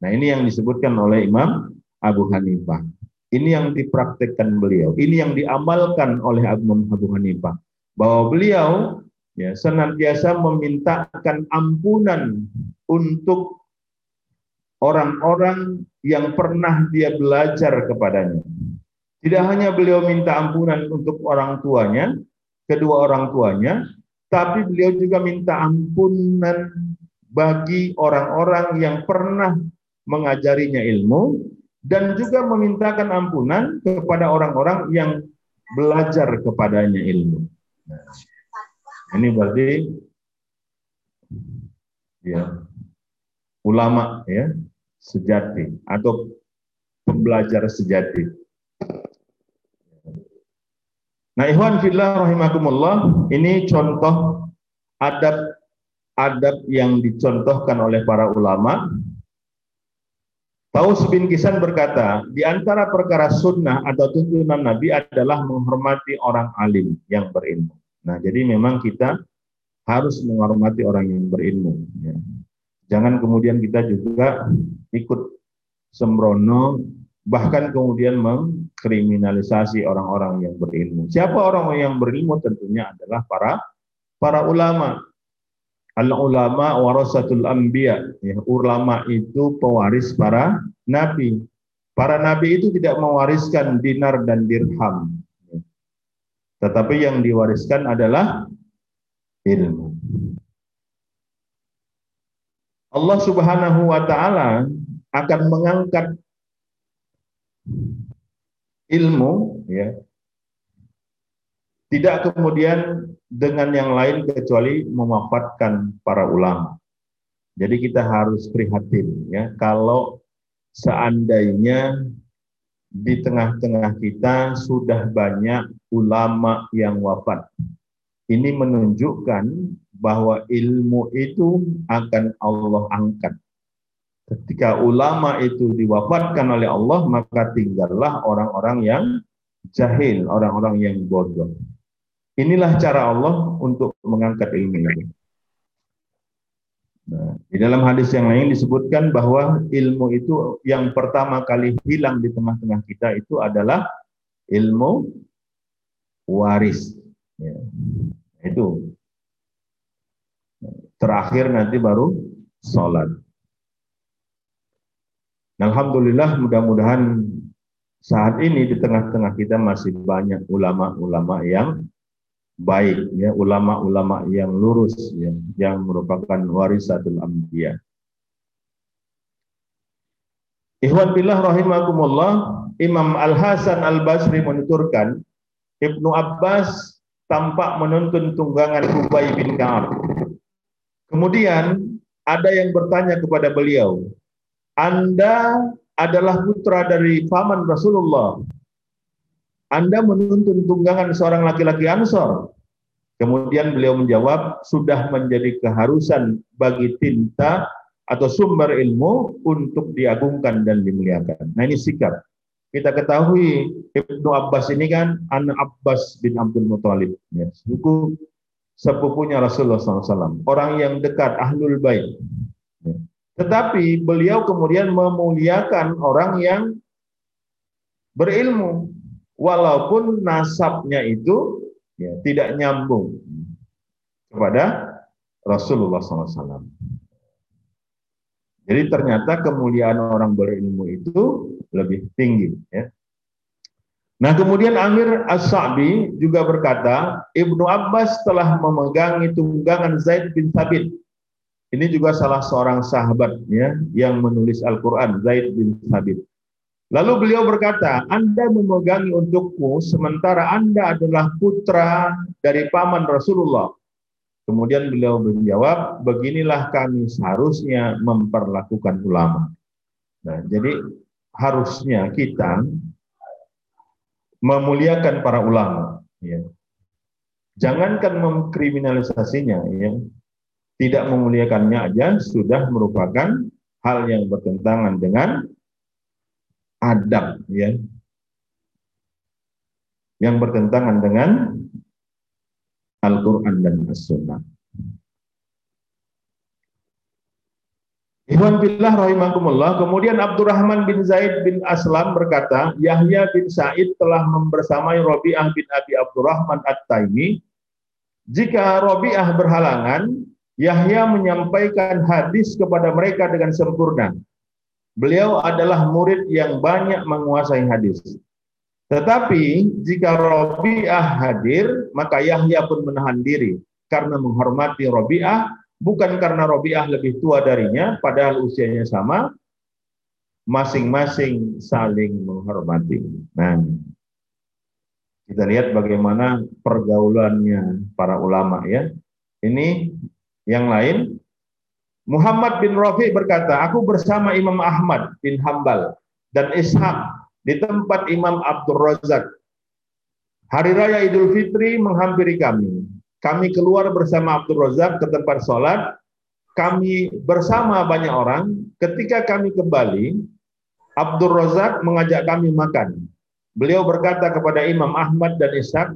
Nah, ini yang disebutkan oleh Imam Abu Hanifah. Ini yang dipraktikkan beliau, ini yang diamalkan oleh Imam Abu Hanifah, bahwa beliau, ya, senantiasa memintakan ampunan untuk orang-orang yang pernah dia belajar kepadanya. Tidak hanya beliau minta ampunan untuk orang tuanya, kedua orang tuanya, tapi beliau juga minta ampunan bagi orang-orang yang pernah mengajarinya ilmu, dan juga memintakan ampunan kepada orang-orang yang belajar kepadanya ilmu. Nah, ini berarti ya ulama ya sejati atau pembelajar sejati. Nah, ikhwan fillah rahimakumullah, ini contoh adab adab yang dicontohkan oleh para ulama. Taus bin Kisan berkata, di antara perkara sunnah atau tuntunan Nabi adalah menghormati orang alim yang berilmu. Nah, jadi memang kita harus menghormati orang yang berilmu. Ya. Jangan kemudian kita juga ikut sembrono, bahkan kemudian mengkriminalisasi orang-orang yang berilmu. Siapa orang yang berilmu? Tentunya adalah para para ulama. Al-ulama warasatul anbiya. Ya, ulama itu pewaris para nabi. Para nabi itu tidak mewariskan dinar dan dirham. Ya. Tetapi yang diwariskan adalah ilmu. Allah Subhanahu wa taala akan mengangkat ilmu, ya. Tidak kemudian dengan yang lain kecuali memanfaatkan para ulama. Jadi kita harus prihatin ya kalau seandainya di tengah-tengah kita sudah banyak ulama yang wafat. Ini menunjukkan bahwa ilmu itu akan Allah angkat. Ketika ulama itu diwafatkan oleh Allah, maka tinggallah orang-orang yang jahil, orang-orang yang bodoh. Inilah cara Allah untuk mengangkat ilmu. Nah, di dalam hadis yang lain disebutkan bahwa ilmu itu yang pertama kali hilang di tengah-tengah kita itu adalah ilmu waris. Ya, itu. Terakhir nanti baru sholat. Nah, alhamdulillah, mudah-mudahan saat ini di tengah-tengah kita masih banyak ulama-ulama yang baik, ya, ulama-ulama yang lurus, ya, yang merupakan warisatul anbiya. Ikhwan billah rahimakumullah, Imam Al-Hasan Al-Basri menuturkan, Ibnu Abbas tampak menuntun tunggangan Ubay bin Ka'ab. Kemudian ada yang bertanya kepada beliau, Anda adalah putra dari paman Rasulullah, Anda menuntun tunggangan seorang laki-laki Ansor. Kemudian beliau menjawab, sudah menjadi keharusan bagi tinta atau sumber ilmu untuk diagungkan dan dimuliakan. Nah, ini sikap. Kita ketahui Ibnu Abbas ini kan An-Abbas bin Abdul Muttalib, ya, sepupu sepupunya Rasulullah shallallahu alaihi wasallam, orang yang dekat ahlul bait. Ya. Tetapi beliau kemudian memuliakan orang yang berilmu, walaupun nasabnya itu ya, tidak nyambung kepada Rasulullah shallallahu alaihi wasallam. Jadi ternyata kemuliaan orang berilmu itu lebih tinggi. Ya. Nah, kemudian Amir As-Sa'bi juga berkata, Ibnu Abbas telah memegangi tunggangan Zaid bin Thabit. Ini juga salah seorang sahabat ya, yang menulis Al-Quran, Zaid bin Thabit. Lalu beliau berkata, Anda memegangi untukku, sementara Anda adalah putra dari paman Rasulullah. Kemudian beliau menjawab, beginilah kami seharusnya memperlakukan ulama. Nah, jadi harusnya kita memuliakan para ulama. Ya. Jangankan mengkriminalisasinya, ya. Tidak memuliakannya aja sudah merupakan hal yang bertentangan dengan adab, ya, yang bertentangan dengan Al-Quran dan As-Sunnah. Ikhwan billah rahimakumullah. Kemudian Abdurrahman bin Zaid bin Aslam berkata, Yahya bin Sa'id telah membersamai Robi'ah bin Abi Abdurrahman At Ta'imi. Jika Robi'ah berhalangan, Yahya menyampaikan hadis kepada mereka dengan sempurna. Beliau adalah murid yang banyak menguasai hadis. Tetapi jika Robi'ah hadir, maka Yahya pun menahan diri karena menghormati Robi'ah, bukan karena Robi'ah lebih tua darinya, padahal usianya sama, masing-masing saling menghormati. Nah, kita lihat bagaimana pergaulannya para ulama ya. Ini yang lain. Muhammad bin Rafi berkata, aku bersama Imam Ahmad bin Hambal dan Ishaq di tempat Imam Abdul Razak. Hari Raya Idul Fitri menghampiri kami. Kami keluar bersama Abdul Razak ke tempat sholat. Kami bersama banyak orang. Ketika kami kembali, Abdul Razak mengajak kami makan. Beliau berkata kepada Imam Ahmad dan Ishaq,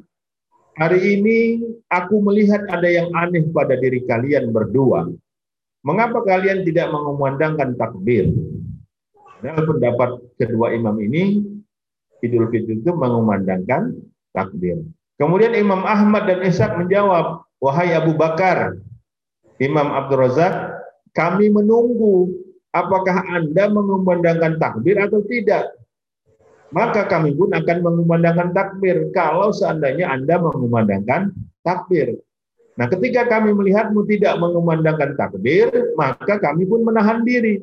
hari ini aku melihat ada yang aneh pada diri kalian berdua. Mengapa kalian tidak mengumandangkan takbir? Dalam pendapat kedua imam ini, Idul Fitri itu mengumandangkan takbir. Kemudian Imam Ahmad dan Ishaq menjawab, wahai Abu Bakar, Imam Abdul Razak, kami menunggu apakah Anda mengumandangkan takbir atau tidak. Maka kami pun akan mengumandangkan takbir kalau seandainya Anda mengumandangkan takbir. Nah, ketika kami melihatmu tidak mengumandangkan takbir, maka kami pun menahan diri.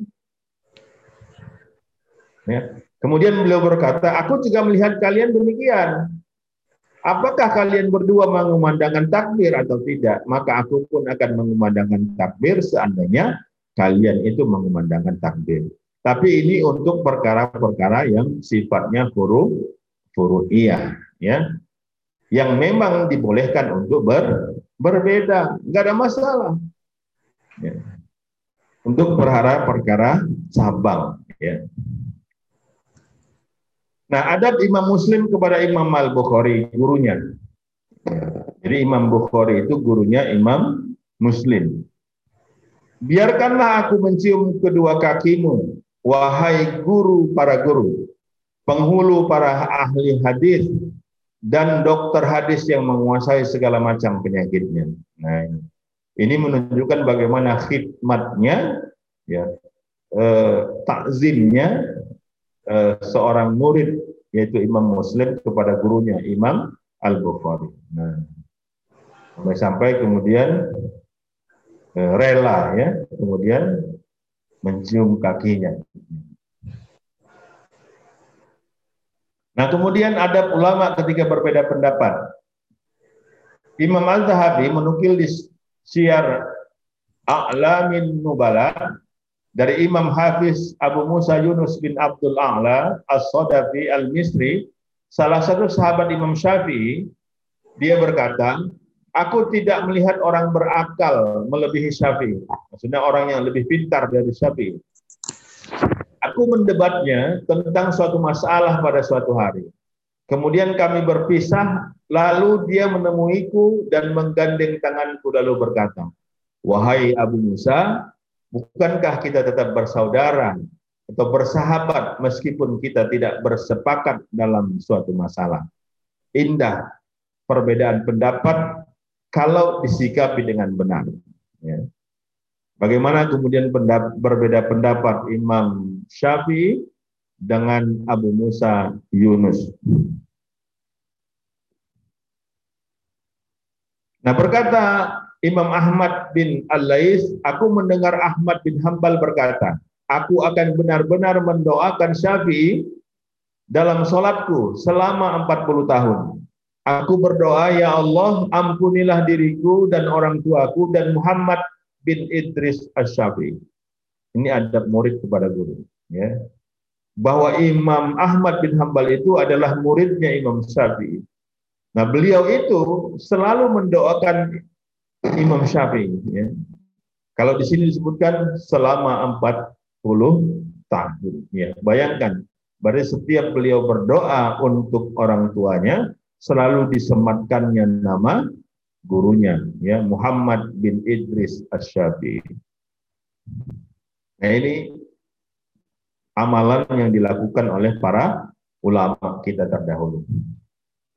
Ya. Kemudian beliau berkata, aku juga melihat kalian demikian. Apakah kalian berdua mengumandangkan takbir atau tidak? Maka aku pun akan mengumandangkan takbir seandainya kalian itu mengumandangkan takbir. Tapi ini untuk perkara-perkara yang sifatnya furu, furu'iyah, ya, yang memang dibolehkan untuk ber berbeda, nggak ada masalah ya. Untuk perkara perkara cabang ya. Nah, adab Imam Muslim kepada Imam Al-Bukhari gurunya ya. Jadi Imam Bukhari itu gurunya Imam Muslim. Biarkanlah aku mencium kedua kakimu, wahai guru para guru, penghulu para ahli hadis dan dokter hadis yang menguasai segala macam penyakitnya. Nah, ini menunjukkan bagaimana khidmatnya, ya, eh, takzimnya eh, seorang murid yaitu Imam Muslim kepada gurunya Imam Al-Bukhari. Nah, sampai kemudian eh, rela, ya, kemudian mencium kakinya. Nah, kemudian adab ulama ketika berbeda pendapat. Imam Az-Zahabi menukil di Syiar A'lamin Nubala dari Imam Hafiz Abu Musa Yunus bin Abdul Ala As-Sadafi Al-Misri, salah satu sahabat Imam Syafi'i, dia berkata, aku tidak melihat orang berakal melebihi Syafi'i. Maksudnya orang yang lebih pintar dari Syafi'i. Aku mendebatnya tentang suatu masalah pada suatu hari. Kemudian kami berpisah, lalu dia menemuiku dan menggandeng tanganku lalu berkata, wahai Abu Musa, bukankah kita tetap bersaudara atau bersahabat meskipun kita tidak bersepakat dalam suatu masalah? Indah perbedaan pendapat kalau disikapi dengan benar. Ya. Bagaimana kemudian pendap- berbeda pendapat Imam Syafi'i dengan Abu Musa Yunus. Nah, berkata Imam Ahmad bin Al-Lais, aku mendengar Ahmad bin Hambal berkata, aku akan benar-benar mendoakan Syafi'i dalam sholatku selama empat puluh tahun. Aku berdoa, ya Allah, ampunilah diriku dan orang tuaku dan Muhammad bin Idris Asy-Syafi'i. Ini adab murid kepada guru. Ya. Bahwa Imam Ahmad bin Hambal itu adalah muridnya Imam Syafi'i. Nah, beliau itu selalu mendoakan Imam Syafi'i. Ya. Kalau di sini disebutkan selama empat puluh tahun. Ya. Bayangkan, berarti setiap beliau berdoa untuk orang tuanya, selalu disematkannya nama gurunya, ya, Muhammad bin Idris Asy-Syafi'i. Nah, ini amalan yang dilakukan oleh para ulama kita terdahulu.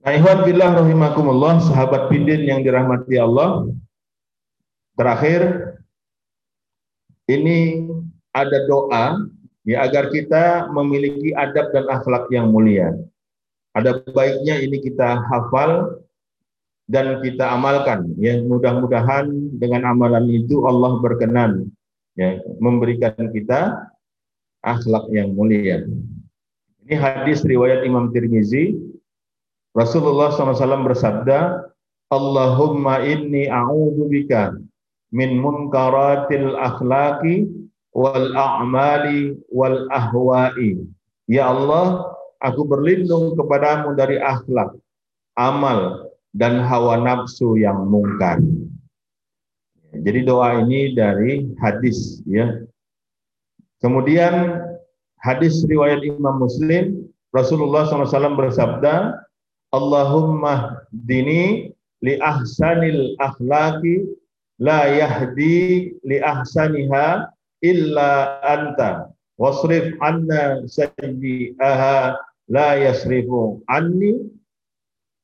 Nah, ikhwan billah rahimakumullah, sahabat bidin yang dirahmati Allah. Terakhir, ini ada doa ya, agar kita memiliki adab dan akhlak yang mulia. Ada baiknya ini kita hafal dan kita amalkan, ya, mudah-mudahan dengan amalan itu Allah berkenan, ya, memberikan kita akhlak yang mulia. Ini hadis riwayat Imam Tirmizi. Rasulullah shallallahu alaihi wasallam bersabda, Allahumma inni a'udzubika min munkaratil akhlaqi wal a'mali wal ahwa'i. Ya Allah, aku berlindung kepadamu dari akhlak, amal, dan hawa nafsu yang mungkar. Jadi doa ini dari hadis, ya. Kemudian hadis riwayat Imam Muslim, Rasulullah shallallahu alaihi wasallam bersabda, Allahumma dini li ahsanil akhlaqi la yahdi li ahsaniha illa anta wasrif anna sayyi'aha la yasrifu anni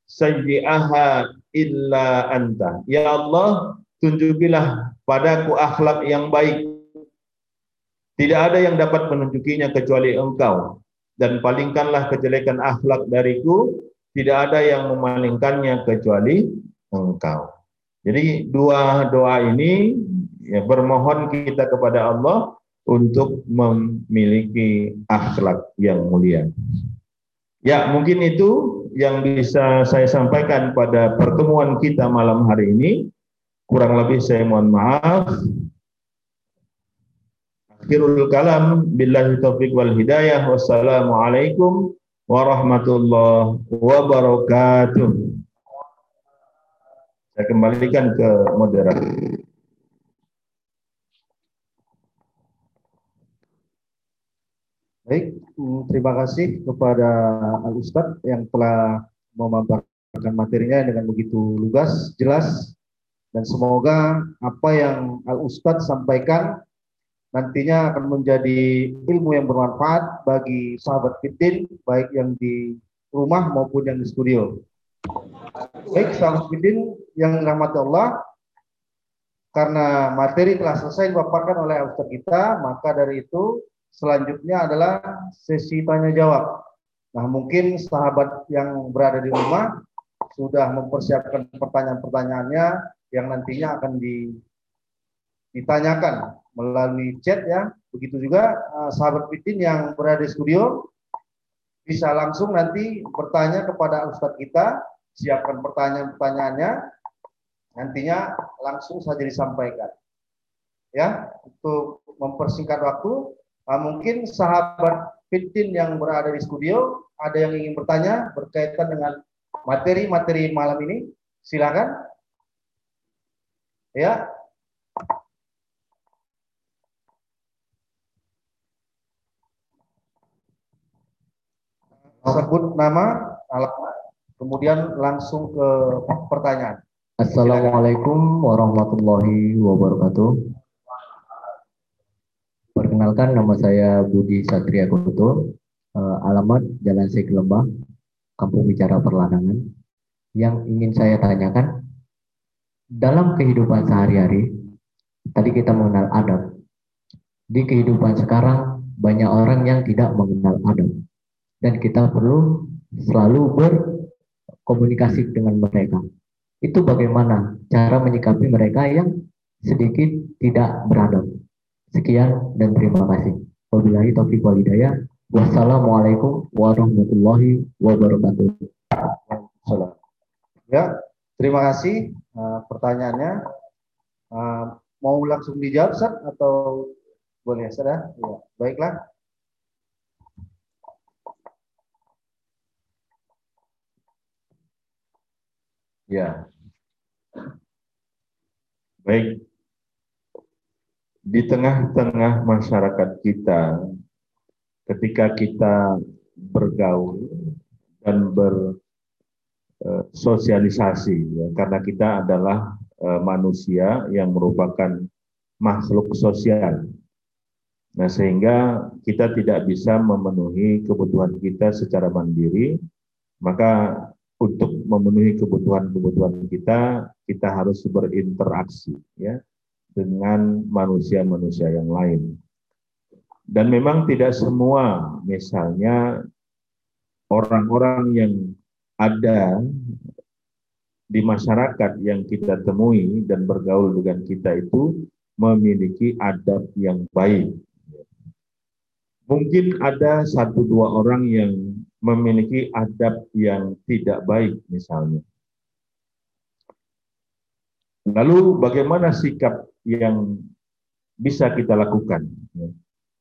sayyi'aha illa anta. Ya Allah, tunjukilah padaku akhlak yang baik, tidak ada yang dapat menunjukinya kecuali Engkau, dan palingkanlah kejelekan akhlak dariku, tidak ada yang memalingkannya kecuali Engkau. Jadi dua doa ini, ya, bermohon kita kepada Allah untuk memiliki akhlak yang mulia. Ya, mungkin itu yang bisa saya sampaikan pada pertemuan kita malam hari ini. Kurang lebih saya mohon maaf. Akhirul kalam, billahi taufiq wal hidayah. Wassalamualaikum warahmatullahi wabarakatuh. Saya kembalikan ke moderator. Baik, terima kasih kepada Al-Ustadz yang telah memaparkan materinya dengan begitu lugas, jelas, dan semoga apa yang Al-Ustadz sampaikan nantinya akan menjadi ilmu yang bermanfaat bagi sahabat Fitin, baik yang di rumah maupun yang di studio. Baik, sahabat Fitin yang dirahmati Allah, karena materi telah selesai dipaparkan oleh Al-Ustadz kita, maka dari itu selanjutnya adalah sesi tanya-jawab. Nah, mungkin sahabat yang berada di rumah sudah mempersiapkan pertanyaan-pertanyaannya yang nantinya akan ditanyakan melalui chat, ya. Begitu juga sahabat Fitin yang berada di studio bisa langsung nanti bertanya kepada Ustadz kita. Siapkan pertanyaan-pertanyaannya, nantinya langsung saja disampaikan, ya, untuk mempersingkat waktu. Nah, mungkin sahabat Fitin yang berada di studio ada yang ingin bertanya berkaitan dengan materi-materi malam ini, silakan, ya. Sebut nama, alamat, kemudian langsung ke pertanyaan. Assalamualaikum warahmatullahi wabarakatuh. Perkenalkan, nama saya Budi Satria Kuto, alamat Jalan Segelembah, Kampung Bicara Perlanangan. Yang ingin saya tanyakan, dalam kehidupan sehari-hari, tadi kita mengenal adab. Di kehidupan sekarang, banyak orang yang tidak mengenal adab. Dan kita perlu selalu berkomunikasi dengan mereka. Itu bagaimana cara menyikapi mereka yang sedikit tidak beradab. Sekian dan terima kasih. Wabillahi taufiq wal hidayah. Wassalamualaikum warahmatullahi wabarakatuh. Ya, terima kasih uh, pertanyaannya. Uh, mau langsung dijawab, Sat, atau boleh, Sat, ya? Ya, baiklah. Ya. Baik. Di tengah-tengah masyarakat kita, ketika kita bergaul dan bersosialisasi, ya, karena kita adalah uh, manusia yang merupakan makhluk sosial. Nah, sehingga kita tidak bisa memenuhi kebutuhan kita secara mandiri, maka untuk memenuhi kebutuhan-kebutuhan kita, kita harus berinteraksi, ya, dengan manusia-manusia yang lain. Dan memang tidak semua, misalnya orang-orang yang ada di masyarakat yang kita temui dan bergaul dengan kita itu memiliki adab yang baik. Mungkin ada satu dua orang yang memiliki adab yang tidak baik misalnya. Lalu bagaimana sikap yang bisa kita lakukan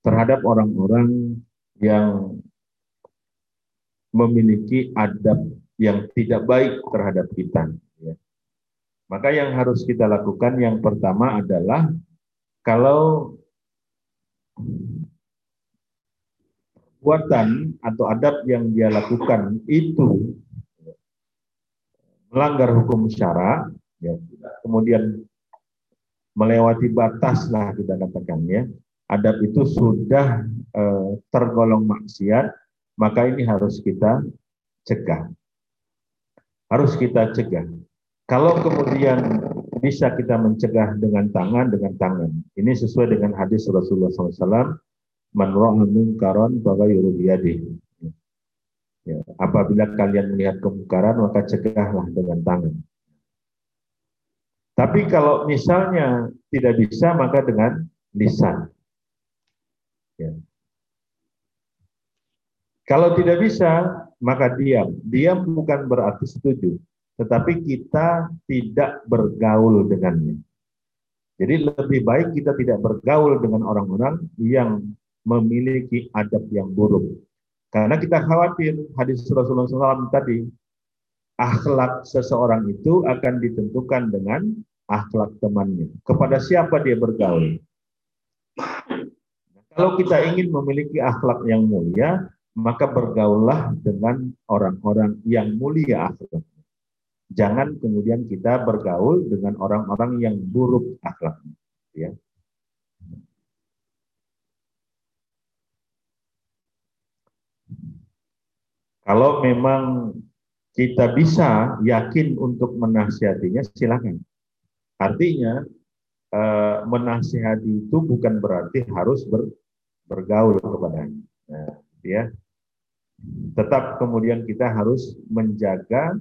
terhadap orang-orang yang memiliki adab yang tidak baik terhadap kita? Maka yang harus kita lakukan yang pertama adalah kalau perbuatan atau adab yang dia lakukan itu melanggar hukum syara, ya, kemudian melewati batas lah kita katakan ya, adab itu sudah e, tergolong maksiat, maka ini harus kita cegah, harus kita cegah. Kalau kemudian bisa kita mencegah dengan tangan, dengan tangan, ini sesuai dengan hadis Rasulullah shallallahu alaihi wasallam. Man ra'a munkaran faghayyirhu biyadih. Ya, apabila kalian melihat kemungkaran maka cegahlah dengan tangan. Tapi kalau misalnya tidak bisa maka dengan lisan. Ya. Kalau tidak bisa maka diam. Diam bukan berarti setuju, tetapi kita tidak bergaul dengannya. Jadi lebih baik kita tidak bergaul dengan orang-orang yang memiliki adab yang buruk. Karena kita khawatir hadis Rasulullah shallallahu alaihi wasallam tadi, akhlak seseorang itu akan ditentukan dengan akhlak temannya. Kepada siapa dia bergaul. Kalau kita ingin memiliki akhlak yang mulia, maka bergaullah dengan orang-orang yang mulia akhlaknya. Jangan kemudian kita bergaul dengan orang-orang yang buruk akhlaknya. Ya. Kalau memang kita bisa yakin untuk menasihatinya, silakan. Artinya menasihati itu bukan berarti harus bergaul kepadanya. Nah, ya. Tetap kemudian kita harus menjaga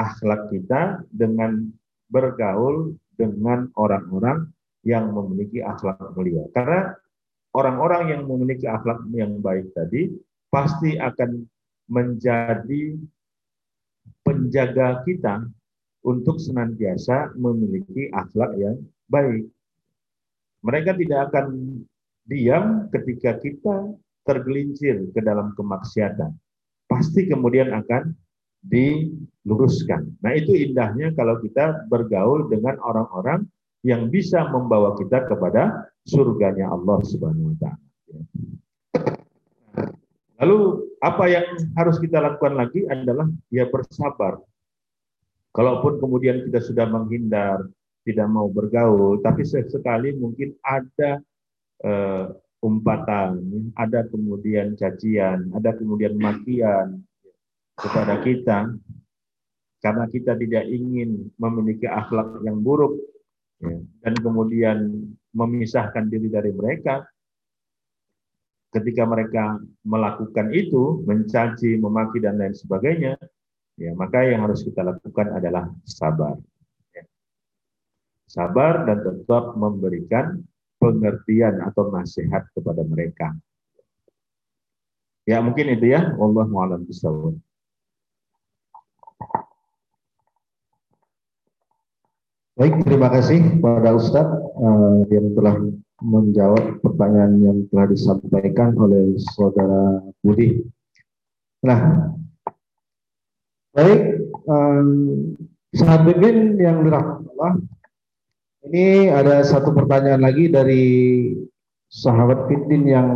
akhlak kita dengan bergaul dengan orang-orang yang memiliki akhlak mulia. Karena orang-orang yang memiliki akhlak yang baik tadi pasti akan menjadi penjaga kita untuk senantiasa memiliki akhlak yang baik. Mereka tidak akan diam ketika kita tergelincir ke dalam kemaksiatan. Pasti kemudian akan diluruskan. Nah, itu indahnya kalau kita bergaul dengan orang-orang yang bisa membawa kita kepada surganya Allah Subhanahu wa Ta'ala. Lalu apa yang harus kita lakukan lagi adalah ya bersabar. Kalaupun kemudian kita sudah menghindar, tidak mau bergaul, tapi sesekali mungkin ada eh, umpatan, ada kemudian cacian, ada kemudian makian kepada kita, karena kita tidak ingin memiliki akhlak yang buruk dan kemudian memisahkan diri dari mereka. Ketika mereka melakukan itu, mencaci, memaki, dan lain sebagainya, ya maka yang harus kita lakukan adalah sabar. Ya. Sabar dan tetap memberikan pengertian atau nasihat kepada mereka. Ya mungkin itu ya. Wallahu a'lam bishawab. Baik, terima kasih kepada Ustadz uh, yang telah menjawab pertanyaan yang telah disampaikan oleh Saudara Budi. Nah, baik, um, sahabitin yang dirahmati Allah, ini ada satu pertanyaan lagi dari sahabat Fitin yang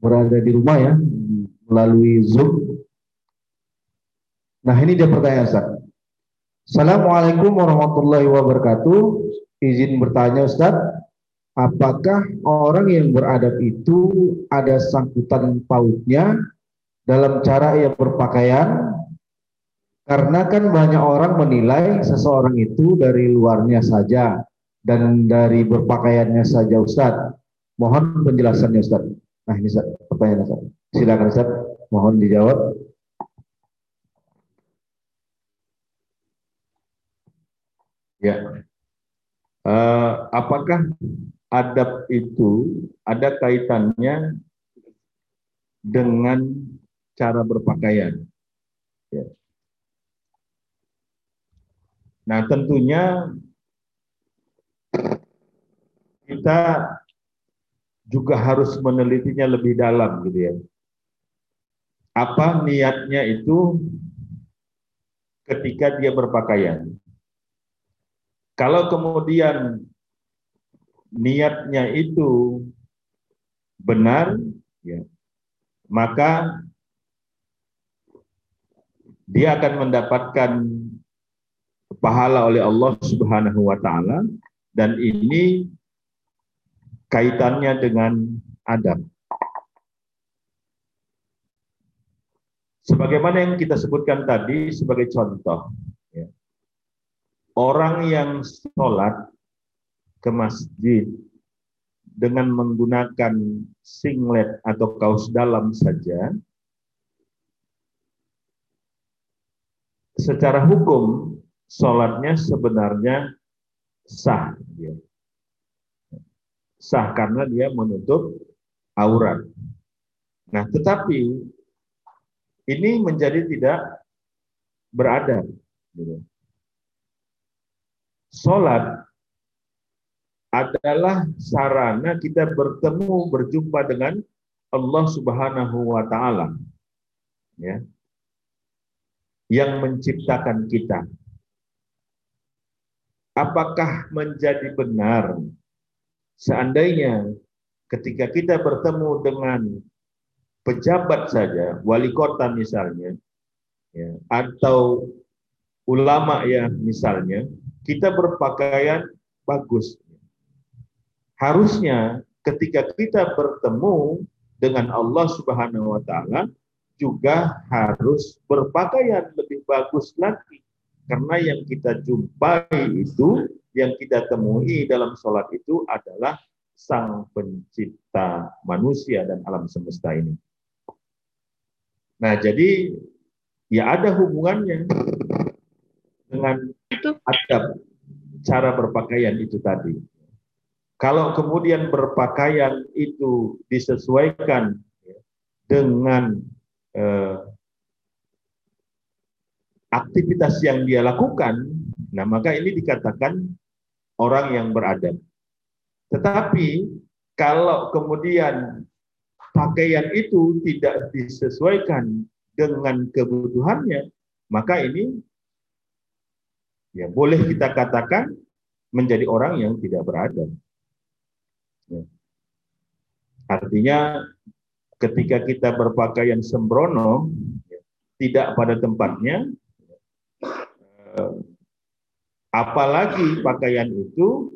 berada di rumah ya, melalui Zoom. Nah, ini dia pertanyaan Ustaz. Assalamualaikum warahmatullahi wabarakatuh. Izin bertanya Ustaz, apakah orang yang beradab itu ada sangkutan pautnya dalam cara ia berpakaian? Karena kan banyak orang menilai seseorang itu dari luarnya saja dan dari berpakaiannya saja Ustaz. Mohon penjelasannya Ustaz. Nah, ini pertanyaan saya. Silakan Ustaz, mohon dijawab. Ya. Uh, apakah adab itu ada kaitannya dengan cara berpakaian? Ya. Nah, tentunya kita juga harus menelitinya lebih dalam, gitu ya. Apa niatnya itu ketika dia berpakaian? Kalau kemudian niatnya itu benar, ya, maka dia akan mendapatkan pahala oleh Allah Subhanahu wa Ta'ala, dan ini kaitannya dengan adab. Sebagaimana yang kita sebutkan tadi sebagai contoh, ya. Orang yang sholat ke masjid dengan menggunakan singlet atau kaos dalam saja, secara hukum sholatnya sebenarnya sah, ya. Sah karena dia menutup aurat. Nah, tetapi ini menjadi tidak beradab. Sholat adalah sarana kita bertemu, berjumpa dengan Allah Subhanahu wa Ta'ala, ya, yang menciptakan kita. Apakah menjadi benar seandainya ketika kita bertemu dengan pejabat saja, wali kota misalnya, ya, atau ulama ya misalnya, kita berpakaian bagus? Harusnya ketika kita bertemu dengan Allah Subhanahu wa Ta'ala juga harus berpakaian lebih bagus lagi. Karena yang kita jumpai itu, yang kita temui dalam sholat itu adalah sang pencipta manusia dan alam semesta ini. Nah, jadi ya ada hubungannya dengan adab cara berpakaian itu tadi. Kalau kemudian berpakaian itu disesuaikan dengan eh, aktivitas yang dia lakukan, nah maka ini dikatakan orang yang beradab. Tetapi kalau kemudian pakaian itu tidak disesuaikan dengan kebutuhannya, maka ini ya boleh kita katakan menjadi orang yang tidak beradab. Ya. Artinya ketika kita berpakaian sembrono, ya, tidak pada tempatnya, apalagi pakaian itu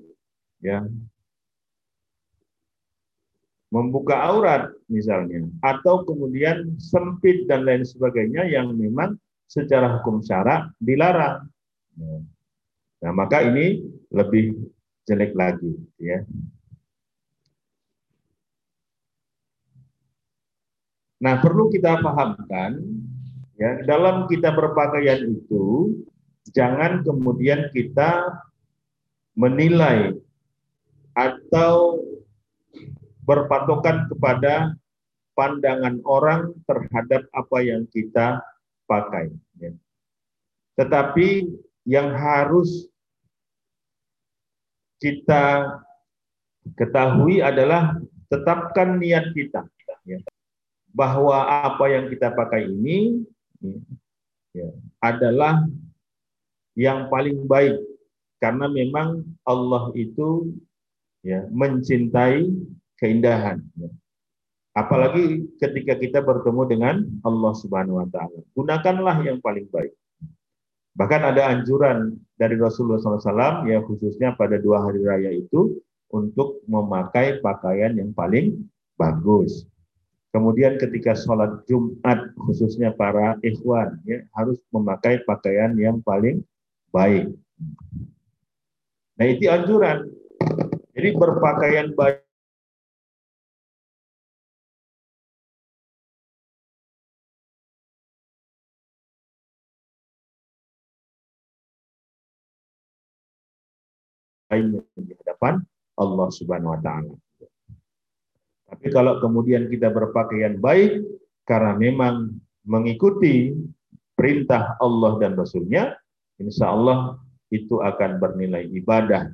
ya membuka aurat misalnya, atau kemudian sempit dan lain sebagainya yang memang secara hukum syarak dilarang. Nah, maka ini lebih jelek lagi, ya. Nah, perlu kita pahamkan ya, dalam kita berpakaian itu jangan kemudian kita menilai atau berpatokan kepada pandangan orang terhadap apa yang kita pakai. Ya. Tetapi yang harus kita ketahui adalah tetapkan niat kita. Ya. Bahwa apa yang kita pakai ini ya, adalah yang paling baik, karena memang Allah itu ya mencintai keindahan, ya. Apalagi ketika kita bertemu dengan Allah Subhanahu wa Ta'ala, gunakanlah yang paling baik. Bahkan ada anjuran dari Rasulullah shallallahu alaihi wasallam ya, khususnya pada dua hari raya itu untuk memakai pakaian yang paling bagus. Kemudian ketika sholat Jumat, khususnya para ikhwan, ya, harus memakai pakaian yang paling baik. Nah, itu anjuran. Jadi berpakaian baik baik di hadapan Allah Subhanahu wa taala. Tapi kalau kemudian kita berpakaian baik karena memang mengikuti perintah Allah dan Rasul-Nya, insya Allah itu akan bernilai ibadah.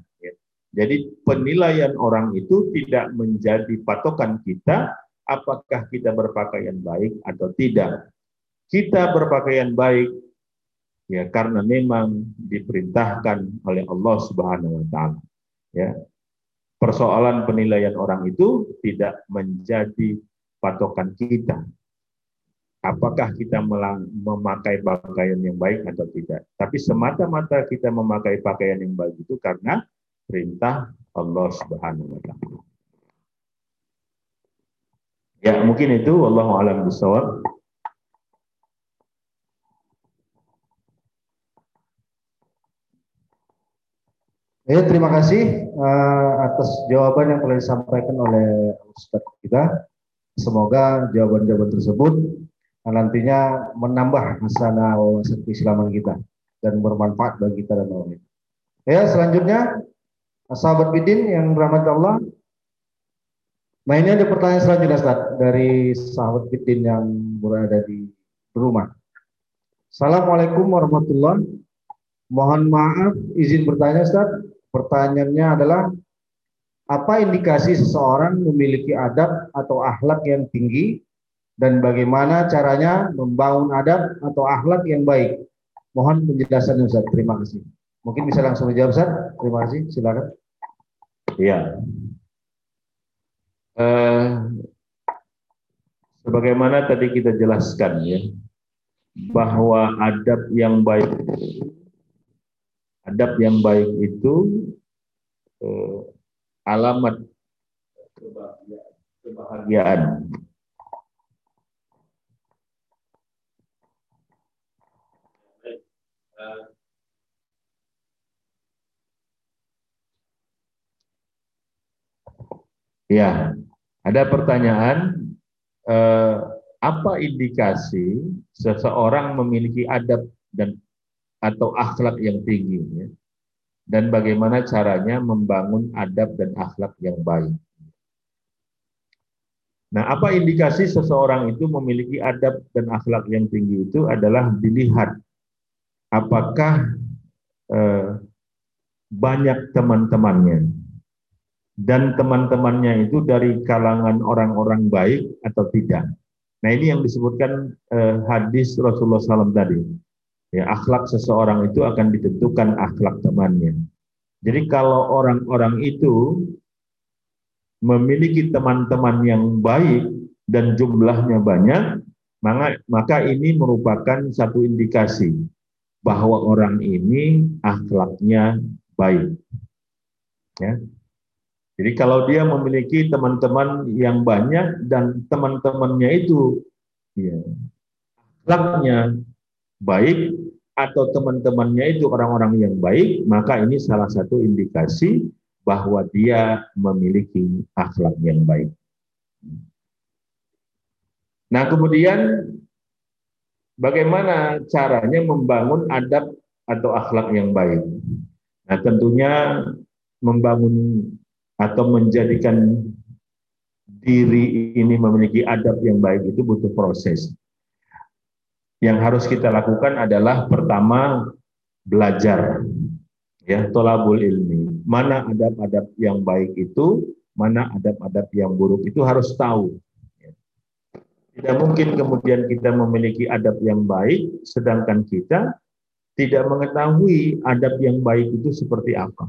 Jadi penilaian orang itu tidak menjadi patokan kita apakah kita berpakaian baik atau tidak. Kita berpakaian baik ya karena memang diperintahkan oleh Allah Subhanahu wa taala. Ya. Persoalan penilaian orang itu tidak menjadi patokan kita. Apakah kita memakai pakaian yang baik atau tidak. Tapi semata-mata kita memakai pakaian yang baik itu karena perintah Allah Subhanahu wa taala. Ya, mungkin itu wallahu a'lam bishawab. Ya, terima kasih uh, atas jawaban yang telah disampaikan oleh Ustaz kita. Semoga jawaban-jawaban tersebut nantinya menambah hasanah wawasan keislaman kita dan bermanfaat bagi kita dan orang lain. Ya, selanjutnya sahabat bidin yang rahmat Allah. Nah, ini ada pertanyaan selanjutnya Ustaz dari sahabat bidin yang berada di rumah. Assalamualaikum warahmatullahi wabarakatuh. Mohon maaf izin bertanya Ustaz. Pertanyaannya adalah apa indikasi seseorang memiliki adab atau akhlak yang tinggi? Dan bagaimana caranya membangun adab atau akhlak yang baik? Mohon penjelasannya Ustaz. Terima kasih. Mungkin bisa langsung dijawab Ustaz. Terima kasih. Silakan. Iya. Eh, sebagaimana tadi kita jelaskan ya, bahwa adab yang baik, adab yang baik itu eh, alamat kebahagiaan. kebahagiaan. Ya, ada pertanyaan eh, apa indikasi seseorang memiliki adab dan atau akhlak yang tinggi ya? Dan bagaimana caranya membangun adab dan akhlak yang baik. Nah, apa indikasi seseorang itu memiliki adab dan akhlak yang tinggi itu adalah dilihat apakah eh, banyak teman-temannya dan teman-temannya itu dari kalangan orang-orang baik atau tidak. Nah, ini yang disebutkan eh, hadis Rasulullah shallallahu alaihi wasallam tadi. Ya, akhlak seseorang itu akan ditentukan akhlak temannya. Jadi kalau orang-orang itu memiliki teman-teman yang baik dan jumlahnya banyak, maka, maka ini merupakan satu indikasi bahwa orang ini akhlaknya baik. Ya. Jadi kalau dia memiliki teman-teman yang banyak dan teman-temannya itu ya, akhlaknya baik atau teman-temannya itu orang-orang yang baik, maka ini salah satu indikasi bahwa dia memiliki akhlak yang baik. Nah, kemudian bagaimana caranya membangun adab atau akhlak yang baik? Nah, tentunya membangun atau menjadikan diri ini memiliki adab yang baik itu butuh proses. Yang harus kita lakukan adalah pertama belajar, ya, tolabul ilmi. Mana adab-adab yang baik itu, mana adab-adab yang buruk itu harus tahu. Tidak mungkin kemudian kita memiliki adab yang baik, sedangkan kita tidak mengetahui adab yang baik itu seperti apa.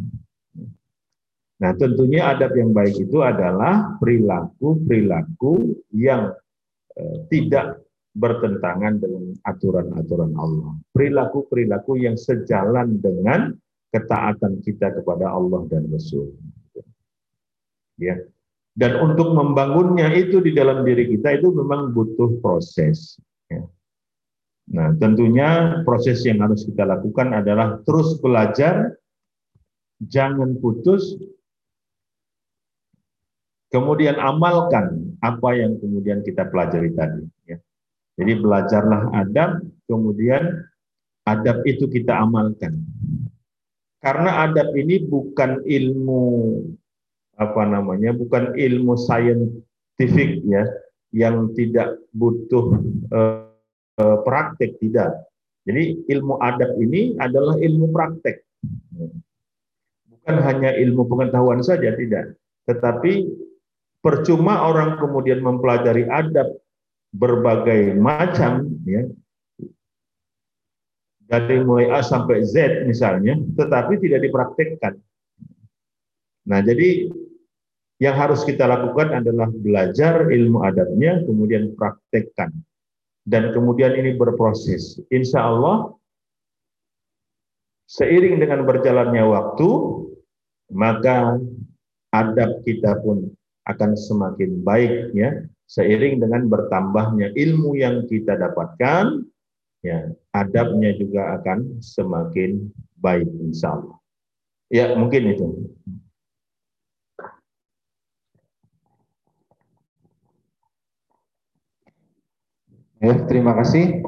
Nah, tentunya adab yang baik itu adalah perilaku-perilaku yang eh, tidak bertentangan dengan aturan-aturan Allah. Perilaku-perilaku yang sejalan dengan ketaatan kita kepada Allah dan Rasul. Ya. Dan untuk membangunnya itu di dalam diri kita itu memang butuh proses. Nah, tentunya proses yang harus kita lakukan adalah terus belajar, jangan putus, kemudian amalkan apa yang kemudian kita pelajari tadi. Jadi belajarlah adab, kemudian adab itu kita amalkan. Karena adab ini bukan ilmu apa namanya, bukan ilmu saintifik ya, yang tidak butuh eh, praktek, tidak. Jadi ilmu adab ini adalah ilmu praktek. Bukan hanya ilmu pengetahuan saja, tidak. Tetapi percuma orang kemudian mempelajari adab berbagai macam ya, dari mulai A sampai Z misalnya, tetapi tidak dipraktekkan. Nah, jadi yang harus kita lakukan adalah belajar ilmu adabnya, kemudian praktekkan. Dan kemudian ini berproses. Insya Allah, seiring dengan berjalannya waktu, maka adab kita pun akan semakin baik, ya. Seiring dengan bertambahnya ilmu yang kita dapatkan, ya, adabnya juga akan semakin baik insya Allah. Ya, mungkin itu. Ya, terima kasih.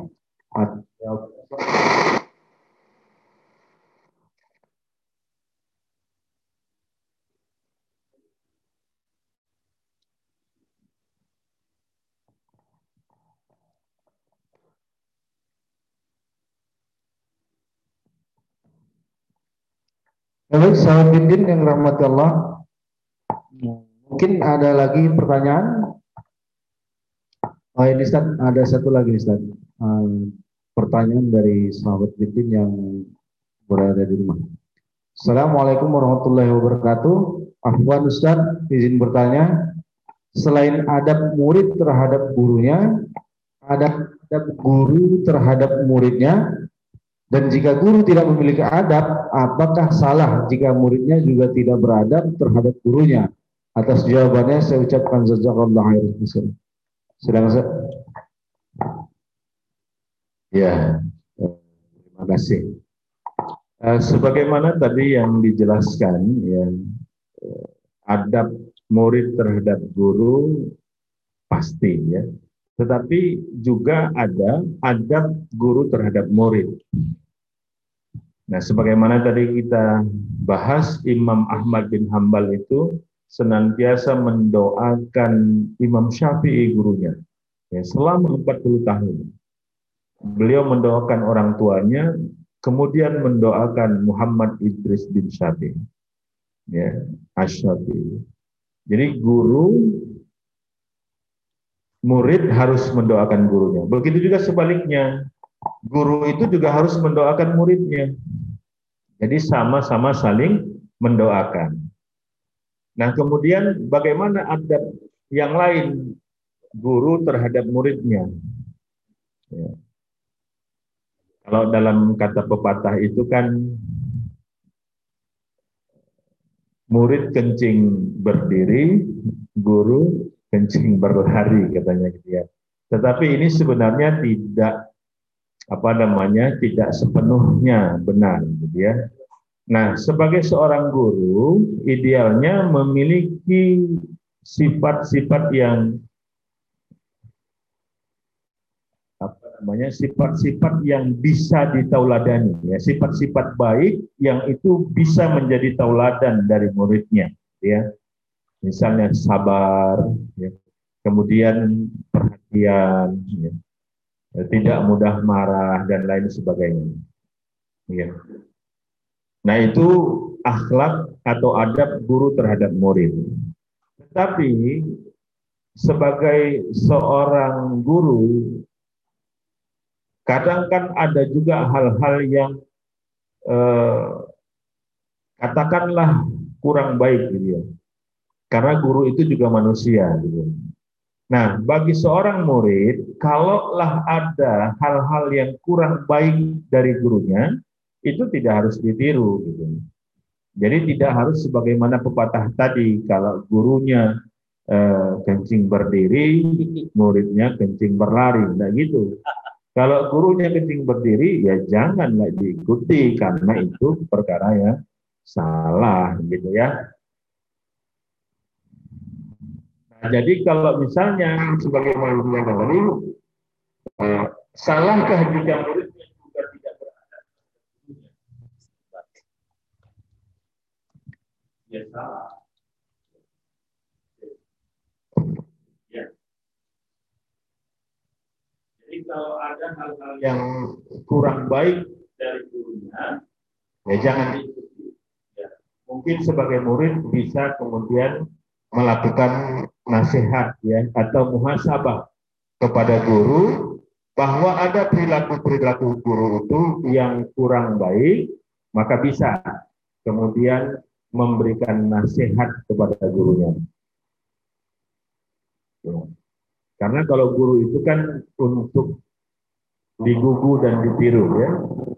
Baik, sahabat Bidin yang rahmati Allah. Mungkin ada lagi pertanyaan? Oh, ini Ustaz, ada satu lagi Ustaz. Uh, pertanyaan dari sahabat Bidin yang berada di rumah. Assalamualaikum warahmatullahi wabarakatuh. Afwan Ustaz, izin bertanya. Selain adab murid terhadap gurunya, adab, adab guru terhadap muridnya. Dan jika guru tidak memiliki adab, apakah salah jika muridnya juga tidak beradab terhadap gurunya? Atas jawabannya saya ucapkan jazakallahu khairan. Silakan Ustaz. Ya, terima kasih. Sebagaimana tadi yang dijelaskan, ya, adab murid terhadap guru pasti ya. Tetapi juga ada adab guru terhadap murid. Nah, sebagaimana tadi kita bahas, Imam Ahmad bin Hambal itu senantiasa mendoakan Imam Syafi'i gurunya. Ya, selama empat puluh tahun. Beliau mendoakan orang tuanya, kemudian mendoakan Muhammad Idris bin Syafi'i. Ya, Asy-Syafi'i. Jadi guru, murid harus mendoakan gurunya. Begitu juga sebaliknya. Guru itu juga harus mendoakan muridnya. Jadi sama-sama saling mendoakan. Nah, kemudian bagaimana adab yang lain guru terhadap muridnya? Ya. Kalau dalam kata pepatah itu kan, murid kencing berdiri, guru kencing berlari, katanya gitu ya. Tetapi ini sebenarnya tidak apa namanya tidak sepenuhnya benar gitu ya. Nah, sebagai seorang guru idealnya memiliki sifat-sifat yang apa namanya sifat-sifat yang bisa ditauladani ya, sifat-sifat baik yang itu bisa menjadi tauladan dari muridnya gitu ya. Misalnya sabar ya. Kemudian perhatian ya. Tidak mudah marah dan lain sebagainya. Ya. Nah, itu akhlak atau adab guru terhadap murid. Tetapi sebagai seorang guru, kadang kan ada juga hal-hal yang eh, katakanlah kurang baik, gitu ya. Karena guru itu juga manusia, gitu. Nah, bagi seorang murid, kalaulah ada hal-hal yang kurang baik dari gurunya, itu tidak harus ditiru. Gitu. Jadi tidak harus sebagaimana pepatah tadi, kalau gurunya eh, kencing berdiri, muridnya kencing berlari, nah gitu. Kalau gurunya kencing berdiri, ya janganlah diikuti karena itu perkara yang salah, gitu ya. Jadi kalau misalnya sebagai muridnya tadi salahkah jika muridnya juga tidak beradab? Ya, salah. Ya. Jadi kalau ada hal-hal yang kurang baik dari gurunya, ya jangan diikuti. Ya. Mungkin sebagai murid bisa kemudian melakukan nasihat ya atau muhasabah kepada guru bahwa ada perilaku-perilaku guru itu yang kurang baik, maka bisa kemudian memberikan nasihat kepada gurunya. Ya. Karena kalau guru itu kan untuk digugu dan ditiru ya.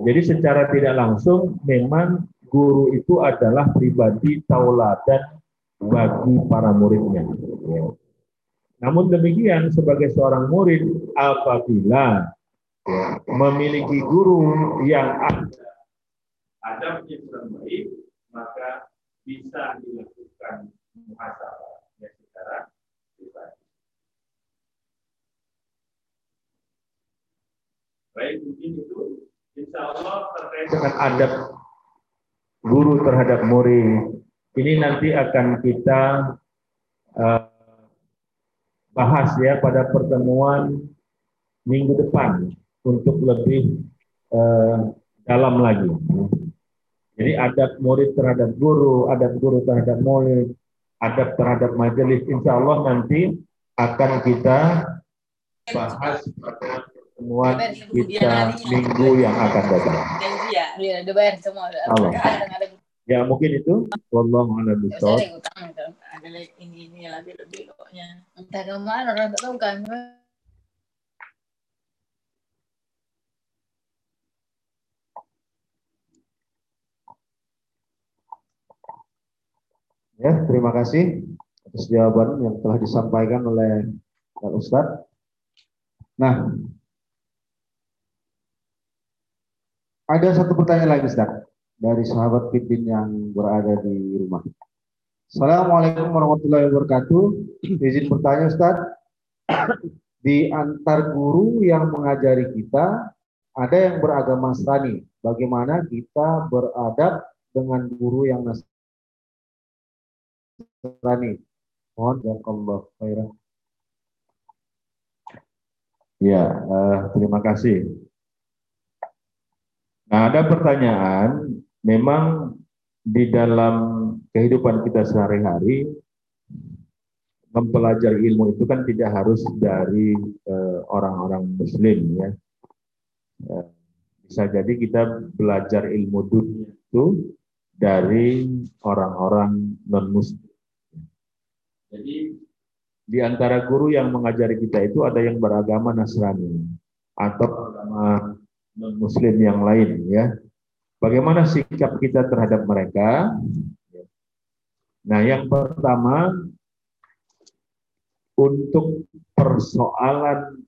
Jadi secara tidak langsung memang guru itu adalah pribadi tauladan bagi para muridnya. Ya. Namun demikian sebagai seorang murid apabila memiliki guru yang ada adab yang baik, maka bisa dilakukan muhasabah secara pribadi. Baik, mungkin itu insya Allah terkait dengan adab guru terhadap murid. Ini nanti akan kita uh, bahas ya pada pertemuan minggu depan untuk lebih uh, dalam lagi. Jadi adab murid terhadap guru, adab guru terhadap murid, adab terhadap majelis, insya Allah nanti akan kita bahas pada pertemuan kita minggu yang akan datang. Allah. Ya mungkin itu. Wallahu a'lam bishawab. Ada ini ini lagi lebih pokoknya. Entah kemana orang tak tahu kan. Ya, terima kasih atas jawaban yang telah disampaikan oleh Pak Ustadz. Nah, ada satu pertanyaan lagi, Ustadz, dari sahabat Fitin yang berada di rumah. Assalamualaikum warahmatullahi wabarakatuh. Izin bertanya Ustaz, di antar guru yang mengajari kita ada yang beragama Nasrani. Bagaimana kita beradab dengan guru yang Nasrani? Mohon jazakallahu khairan. Ya, uh, terima kasih. Nah, ada pertanyaan. Memang di dalam kehidupan kita sehari-hari mempelajari ilmu itu kan tidak harus dari e, orang-orang Muslim ya. E, bisa jadi kita belajar ilmu dunia itu dari orang-orang non-Muslim. Jadi di antara guru yang mengajari kita itu ada yang beragama Nasrani atau agama non-Muslim yang lain ya. Bagaimana sikap kita terhadap mereka? Nah, yang pertama, untuk persoalan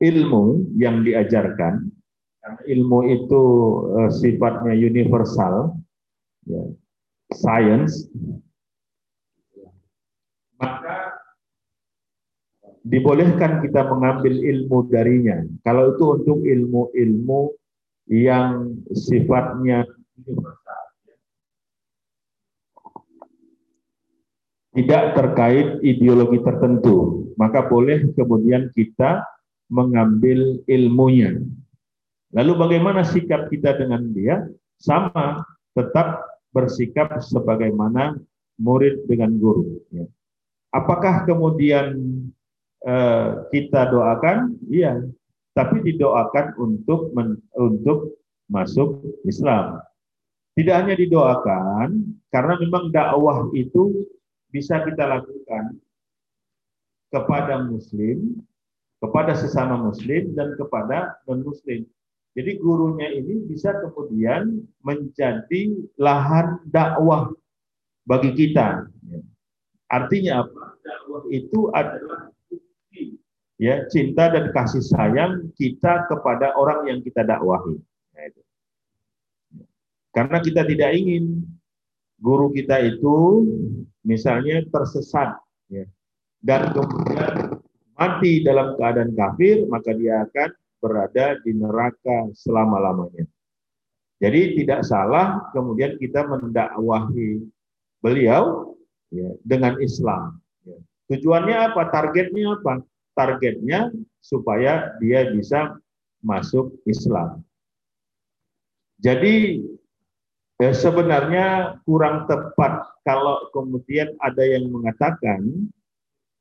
ilmu yang diajarkan, ilmu itu sifatnya universal, ya, science, maka dibolehkan kita mengambil ilmu darinya. Kalau itu untuk ilmu-ilmu yang sifatnya tidak terkait ideologi tertentu, maka boleh kemudian kita mengambil ilmunya. Lalu bagaimana sikap kita dengan dia? Sama, tetap bersikap sebagaimana murid dengan guru. Apakah kemudian eh, kita doakan? Iya. Tapi didoakan untuk men, untuk masuk Islam. Tidak hanya didoakan, karena memang dakwah itu bisa kita lakukan kepada Muslim, kepada sesama Muslim, dan kepada non-Muslim. Jadi gurunya ini bisa kemudian menjadi lahan dakwah bagi kita. Artinya apa? Dakwah itu adalah ya, cinta dan kasih sayang kita kepada orang yang kita dakwahi. Nah, itu. Karena kita tidak ingin guru kita itu misalnya tersesat ya, dan kemudian mati dalam keadaan kafir, maka dia akan berada di neraka selama-lamanya. Jadi tidak salah kemudian kita mendakwahi beliau ya, dengan Islam. Ya. Tujuannya apa? Targetnya apa? Targetnya supaya dia bisa masuk Islam. Jadi ya sebenarnya kurang tepat kalau kemudian ada yang mengatakan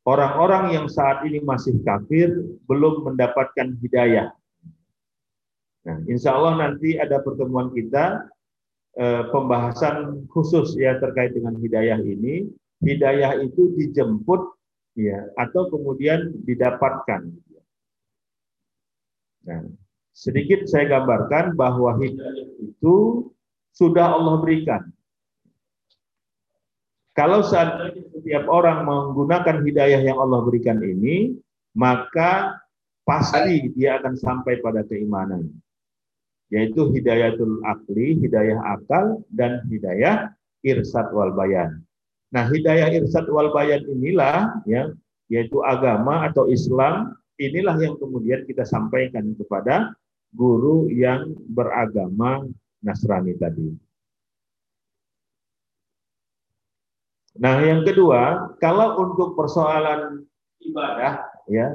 orang-orang yang saat ini masih kafir belum mendapatkan hidayah. Nah, insya Allah nanti ada pertemuan kita eh, pembahasan khusus ya terkait dengan hidayah ini. Hidayah itu dijemput ya atau kemudian didapatkan. Nah, sedikit saya gambarkan bahwa hidayah itu sudah Allah berikan. Kalau seandainya setiap orang menggunakan hidayah yang Allah berikan ini, maka pasti dia akan sampai pada keimanan. Yaitu hidayatul akli, hidayah akal, dan hidayah irsyad wal bayan. Nah, hidayah irsyad wal bayan inilah, ya, yaitu agama atau Islam, inilah yang kemudian kita sampaikan kepada guru yang beragama Nasrani tadi. Nah, yang kedua, kalau untuk persoalan ibadah, ya,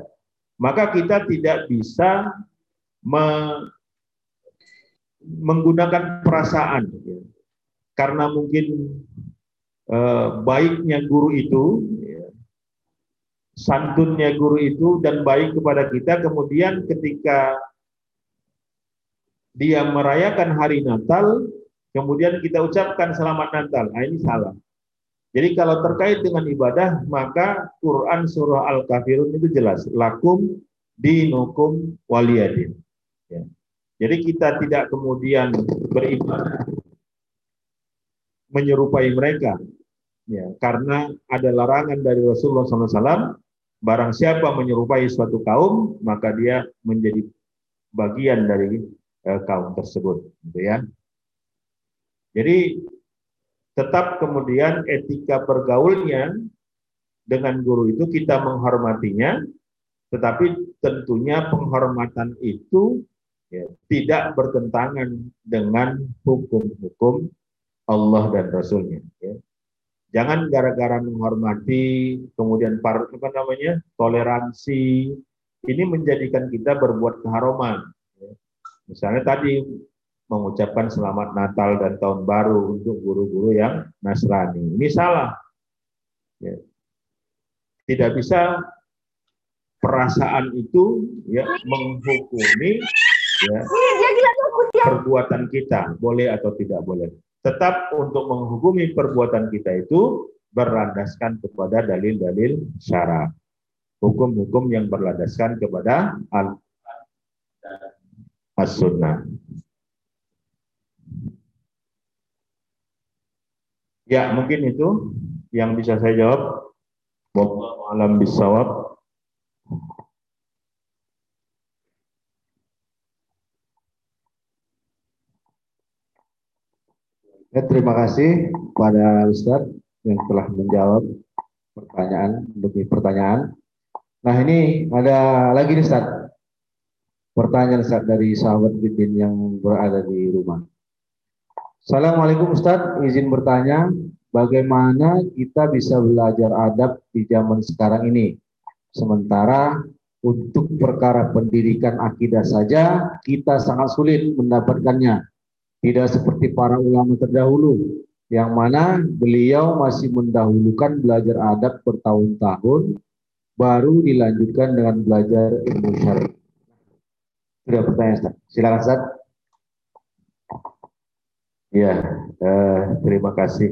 maka kita tidak bisa me- menggunakan perasaan, ya. Karena mungkin eh, baiknya guru itu, ya, santunnya guru itu dan baik kepada kita, kemudian ketika dia merayakan hari Natal, kemudian kita ucapkan selamat Natal. Nah, ini salah. Jadi kalau terkait dengan ibadah, maka Quran surah Al-Kafirun itu jelas. Lakum dinukum waliyadin. Ya. Jadi kita tidak kemudian beribadah menyerupai mereka. Ya, karena ada larangan dari Rasulullah shallallahu alaihi wasallam, barang siapa menyerupai suatu kaum, maka dia menjadi bagian dari kaum tersebut, gitu ya. Jadi tetap kemudian etika pergaulnya dengan guru itu kita menghormatinya, tetapi tentunya penghormatan itu ya, tidak bertentangan dengan hukum-hukum Allah dan Rasulnya. Ya. Jangan gara-gara menghormati kemudian par, apa namanya toleransi ini menjadikan kita berbuat keharuman. Misalnya tadi mengucapkan selamat Natal dan tahun baru untuk guru-guru yang Nasrani. Ini salah. Ya. Tidak bisa perasaan itu ya, menghukumi ya, perbuatan kita, boleh atau tidak boleh. Tetap untuk menghukumi perbuatan kita itu berlandaskan kepada dalil-dalil syara. Hukum-hukum yang berlandaskan kepada al As-Sunnah. Ya, mungkin itu yang bisa saya jawab. Wallahu a'lam bishawab. Ya, terima kasih kepada Ustadz yang telah menjawab pertanyaan demi pertanyaan. Nah, ini ada lagi nih Ustadz. Pertanyaan Ustaz dari sahabat Bidin yang berada di rumah. Assalamualaikum Ustaz, izin bertanya, bagaimana kita bisa belajar adab di zaman sekarang ini? Sementara untuk perkara pendidikan akidah saja, kita sangat sulit mendapatkannya. Tidak seperti para ulama terdahulu, yang mana beliau masih mendahulukan belajar adab bertahun-tahun, baru dilanjutkan dengan belajar ilmu syar'i. Sudah bertanya, Ustaz. Silakan, Ustaz. Ya, eh, terima kasih.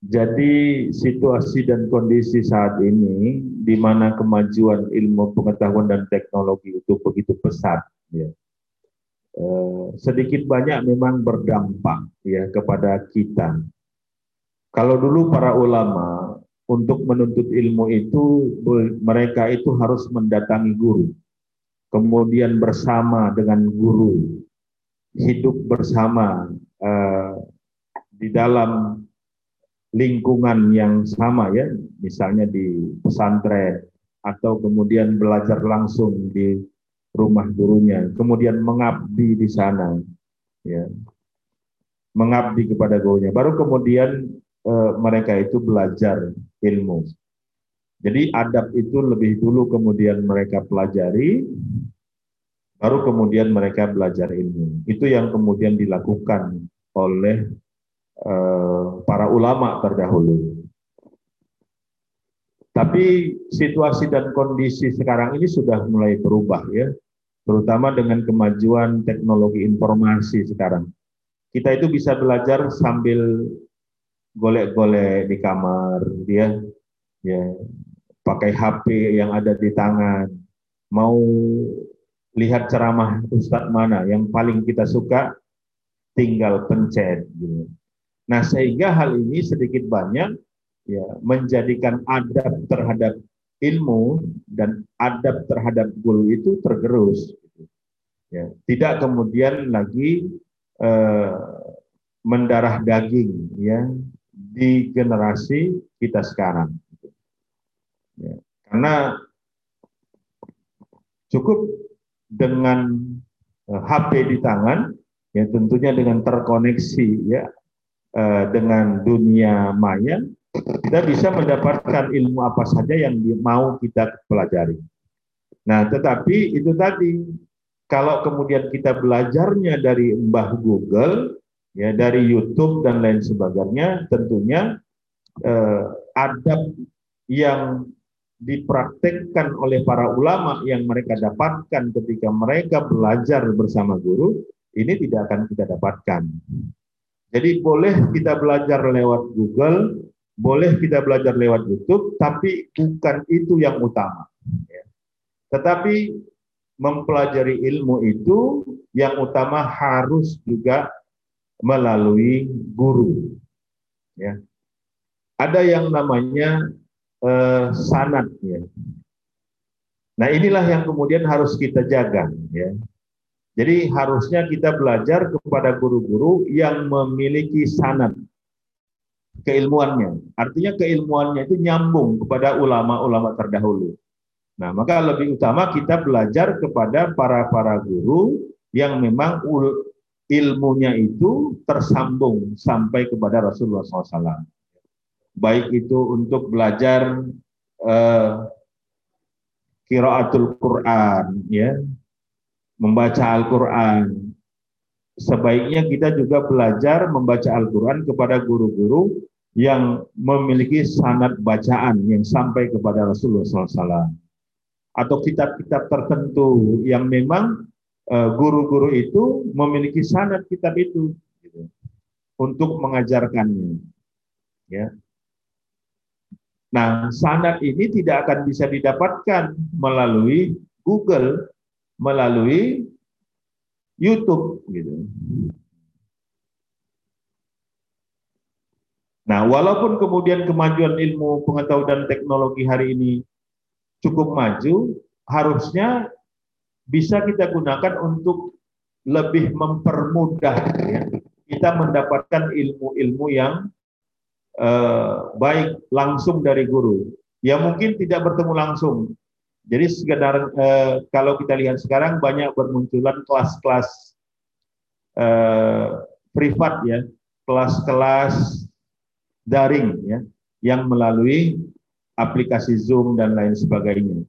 Jadi situasi dan kondisi saat ini, di mana kemajuan ilmu pengetahuan dan teknologi itu begitu pesat, ya, eh, sedikit banyak memang berdampak ya kepada kita. Kalau dulu para ulama untuk menuntut ilmu itu mereka itu harus mendatangi guru. Kemudian bersama dengan guru, hidup bersama eh, di dalam lingkungan yang sama ya, misalnya di pesantren atau kemudian belajar langsung di rumah gurunya, kemudian mengabdi di sana, ya, mengabdi kepada gurunya. Baru kemudian eh, mereka itu belajar ilmu. Jadi adab itu lebih dulu kemudian mereka pelajari, baru kemudian mereka belajar ilmu. Itu yang kemudian dilakukan oleh eh, para ulama terdahulu. Tapi situasi dan kondisi sekarang ini sudah mulai berubah ya, terutama dengan kemajuan teknologi informasi sekarang. Kita itu bisa belajar sambil golek-golek di kamar, ya, ya, pakai H P yang ada di tangan, mau lihat ceramah ustadz mana yang paling kita suka, tinggal pencet. Gitu. Nah, sehingga hal ini sedikit banyak ya, menjadikan adab terhadap ilmu dan adab terhadap guru itu tergerus. Ya, tidak kemudian lagi eh, mendarah daging ya, di generasi kita sekarang. Ya, karena cukup dengan eh, H P di tangan, ya tentunya dengan terkoneksi ya eh, dengan dunia maya, kita bisa mendapatkan ilmu apa saja yang mau kita pelajari. Nah, tetapi itu tadi, kalau kemudian kita belajarnya dari mbah Google, ya dari YouTube dan lain sebagainya, tentunya eh, adab yang dipraktekkan oleh para ulama yang mereka dapatkan ketika mereka belajar bersama guru, ini tidak akan kita dapatkan. Jadi boleh kita belajar lewat Google, boleh kita belajar lewat YouTube, tapi bukan itu yang utama. Ya. Tetapi mempelajari ilmu itu yang utama harus juga melalui guru. Ya. Ada yang namanya eh, sanad. Ya. Nah inilah yang kemudian harus kita jaga. Ya. Jadi harusnya kita belajar kepada guru-guru yang memiliki sanad keilmuannya, artinya keilmuannya itu nyambung kepada ulama-ulama terdahulu. Nah, maka lebih utama kita belajar kepada para-para guru yang memang ilmunya itu tersambung sampai kepada Rasulullah shallallahu alaihi wasallam. Baik itu untuk belajar eh, qiraatul Quran, ya, membaca Al-Quran. Sebaiknya kita juga belajar membaca Al-Quran kepada guru-guru yang memiliki sanad bacaan yang sampai kepada Rasulullah shallallahu alaihi wasallam. Atau kitab-kitab tertentu yang memang guru-guru itu memiliki sanad kitab itu gitu, untuk mengajarkannya. Ya. Nah, sanad ini tidak akan bisa didapatkan melalui Google, melalui YouTube gitu. Nah, walaupun kemudian kemajuan ilmu pengetahuan dan teknologi hari ini cukup maju, harusnya bisa kita gunakan untuk lebih mempermudah ya, kita mendapatkan ilmu-ilmu yang eh, baik langsung dari guru. Ya mungkin tidak bertemu langsung. Jadi sekedar eh, kalau kita lihat sekarang banyak bermunculan kelas-kelas eh, privat ya, kelas-kelas daring ya, yang melalui aplikasi Zoom dan lain sebagainya.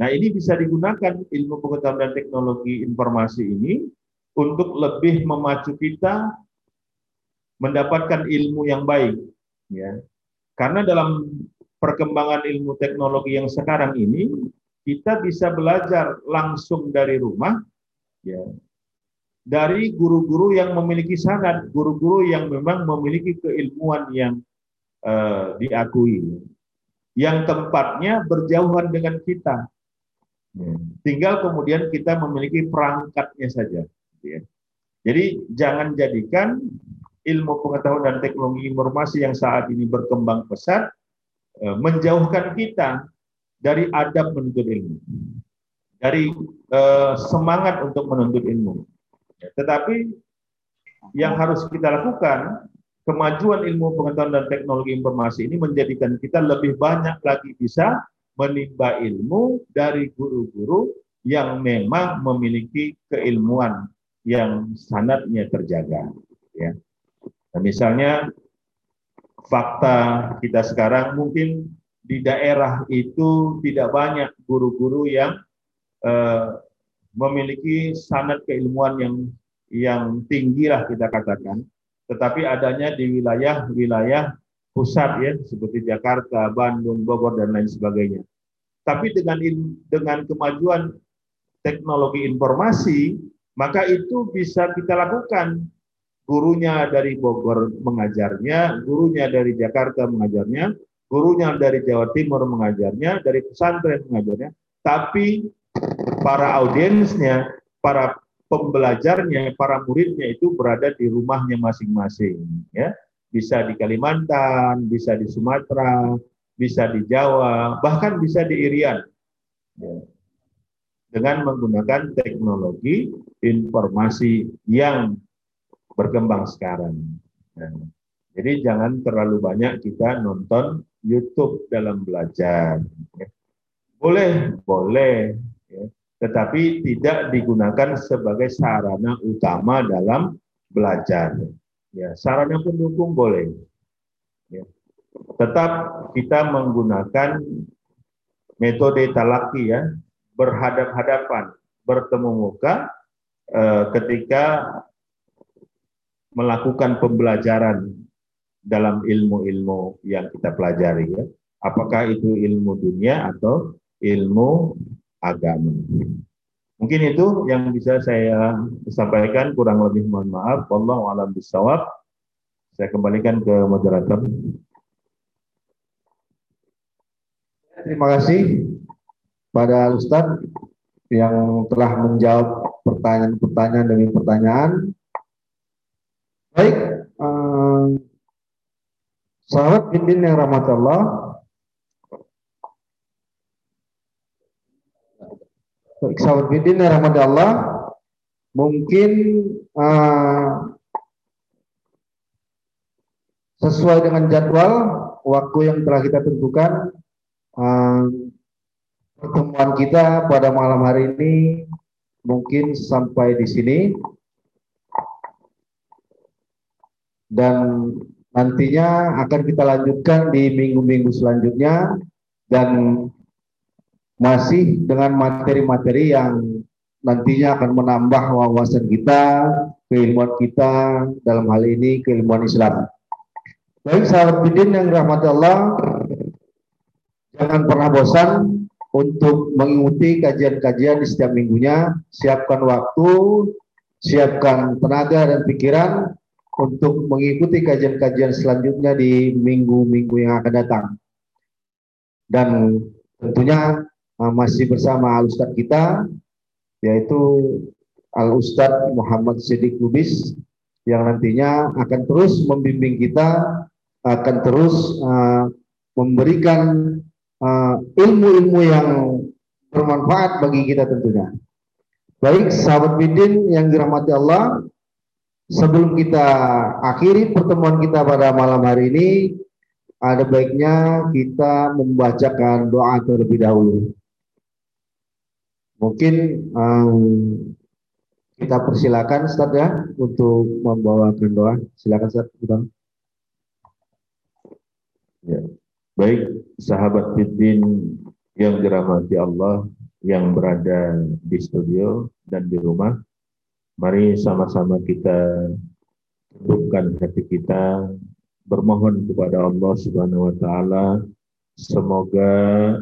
Nah ini bisa digunakan ilmu pengetahuan dan teknologi informasi ini untuk lebih memacu kita mendapatkan ilmu yang baik ya. Karena dalam perkembangan ilmu teknologi yang sekarang ini kita bisa belajar langsung dari rumah, ya, dari guru-guru yang memiliki sanad, guru-guru yang memang memiliki keilmuan yang eh, diakui, yang tempatnya berjauhan dengan kita. Ya. Tinggal kemudian kita memiliki perangkatnya saja. Ya. Jadi jangan jadikan ilmu pengetahuan dan teknologi informasi yang saat ini berkembang pesat eh, menjauhkan kita dari adab menuntut ilmu, dari eh, semangat untuk menuntut ilmu. Tetapi yang harus kita lakukan, kemajuan ilmu pengetahuan dan teknologi informasi ini menjadikan kita lebih banyak lagi bisa menimba ilmu dari guru-guru yang memang memiliki keilmuan yang sanadnya terjaga. Ya. Nah, misalnya fakta kita sekarang mungkin di daerah itu tidak banyak guru-guru yang eh, memiliki sanad keilmuan yang yang tinggi lah kita katakan, tetapi adanya di wilayah-wilayah pusat ya seperti Jakarta, Bandung, Bogor dan lain sebagainya. Tapi dengan dengan kemajuan teknologi informasi, maka itu bisa kita lakukan. Gurunya dari Bogor mengajarnya, gurunya dari Jakarta mengajarnya, gurunya dari Jawa Timur mengajarnya, dari pesantren mengajarnya, tapi para audiensnya, para pembelajarnya, para muridnya itu berada di rumahnya masing-masing. Ya, bisa di Kalimantan, bisa di Sumatera, bisa di Jawa, bahkan bisa di Irian. Ya. Dengan menggunakan teknologi informasi yang berkembang sekarang. Nah, jadi jangan terlalu banyak kita nonton YouTube dalam belajar. Boleh, boleh, ya, tetapi tidak digunakan sebagai sarana utama dalam belajar. Ya, sarana pendukung boleh. Ya. Tetap kita menggunakan metode talaki ya, berhadap-hadapan, bertemu muka eh, ketika melakukan pembelajaran dalam ilmu-ilmu yang kita pelajari ya. Apakah itu ilmu dunia atau ilmu agama. Mungkin itu yang bisa saya sampaikan, kurang lebih mohon maaf. Wallahu a'lam bishawab. Saya kembalikan ke moderator. Terima kasih pada Ustaz yang telah menjawab pertanyaan-pertanyaan demi pertanyaan. Baik, eh, sahabat bimbing yang rahmat Allah, baik, sahabat bimbing yang rahmat Allah, mungkin eh, sesuai dengan jadwal waktu yang telah kita tentukan, eh, pertemuan kita pada malam hari ini mungkin sampai di sini. Dan nantinya akan kita lanjutkan di minggu-minggu selanjutnya dan masih dengan materi-materi yang nantinya akan menambah wawasan kita, keilmuan kita, dalam hal ini keilmuan Islam. Baik sahabat bidin yang rahmati Allah, jangan pernah bosan untuk mengikuti kajian-kajian di setiap minggunya. Siapkan waktu, siapkan tenaga dan pikiran untuk mengikuti kajian-kajian selanjutnya di minggu-minggu yang akan datang. Dan tentunya masih bersama Al-Ustadz kita, yaitu Al-Ustadz Muhammad Siddiq Lubis, yang nantinya akan terus membimbing kita, akan terus uh, memberikan uh, ilmu-ilmu yang bermanfaat bagi kita tentunya. Baik, sahabat bidin yang dirahmati Allah, sebelum kita akhiri pertemuan kita pada malam hari ini, ada baiknya kita membacakan doa terlebih dahulu. Mungkin um, kita persilakan Ustaz ya untuk membawakan doa. Silakan Ustaz. Ya. Baik, sahabat fiddin yang dirahmati Allah, yang berada di studio dan di rumah, mari sama-sama kita tundukkan hati kita, bermohon kepada Allah Subhanahu wa Ta'ala, semoga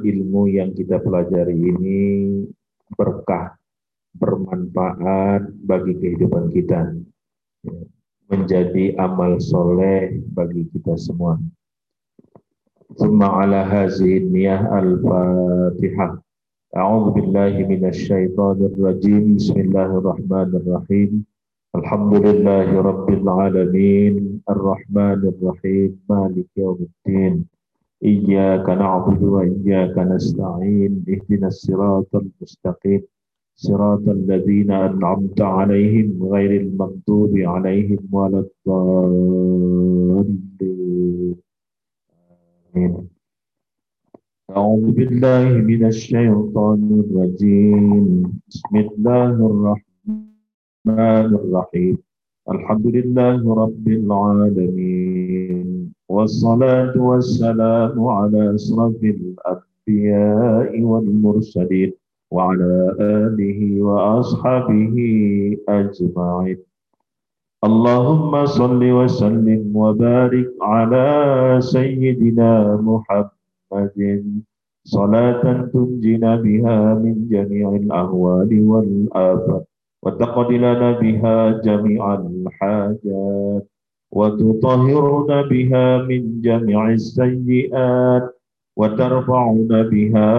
ilmu yang kita pelajari ini berkah, bermanfaat bagi kehidupan kita, menjadi amal soleh bagi kita semua. Tsumma ala hazihi niyah al-Fatihah. A'udzu billahi minasy syaithanir rajim. Bismillahirrahmanirrahim. Alhamdulillahi rabbil alamin, arrahmanir rahim, maliki yaumiddin. Iyyaka na'budu wa iyyaka nasta'in. Ihdinas siratal mustaqim. Siratal ladzina an'amta 'alaihim ghairil maghdubi 'alaihim waladdallin. Amin. أعوذ بالله من الشيطان الرجيم. بسم الله الرحمن الرحيم. الحمد لله رب العالمين والصلاة والسلام على أشرف الأنبياء والمرسلين وعلى آله وأصحابه أجمعين. اللهم صل وسلم وبارك على سيدنا محمد صلاة تنجينا بها من جميع الأهوال والآفات وتقضي لنا بها جميع الحاجات وتطهرنا بها من جميع السيئات وترفعنا بها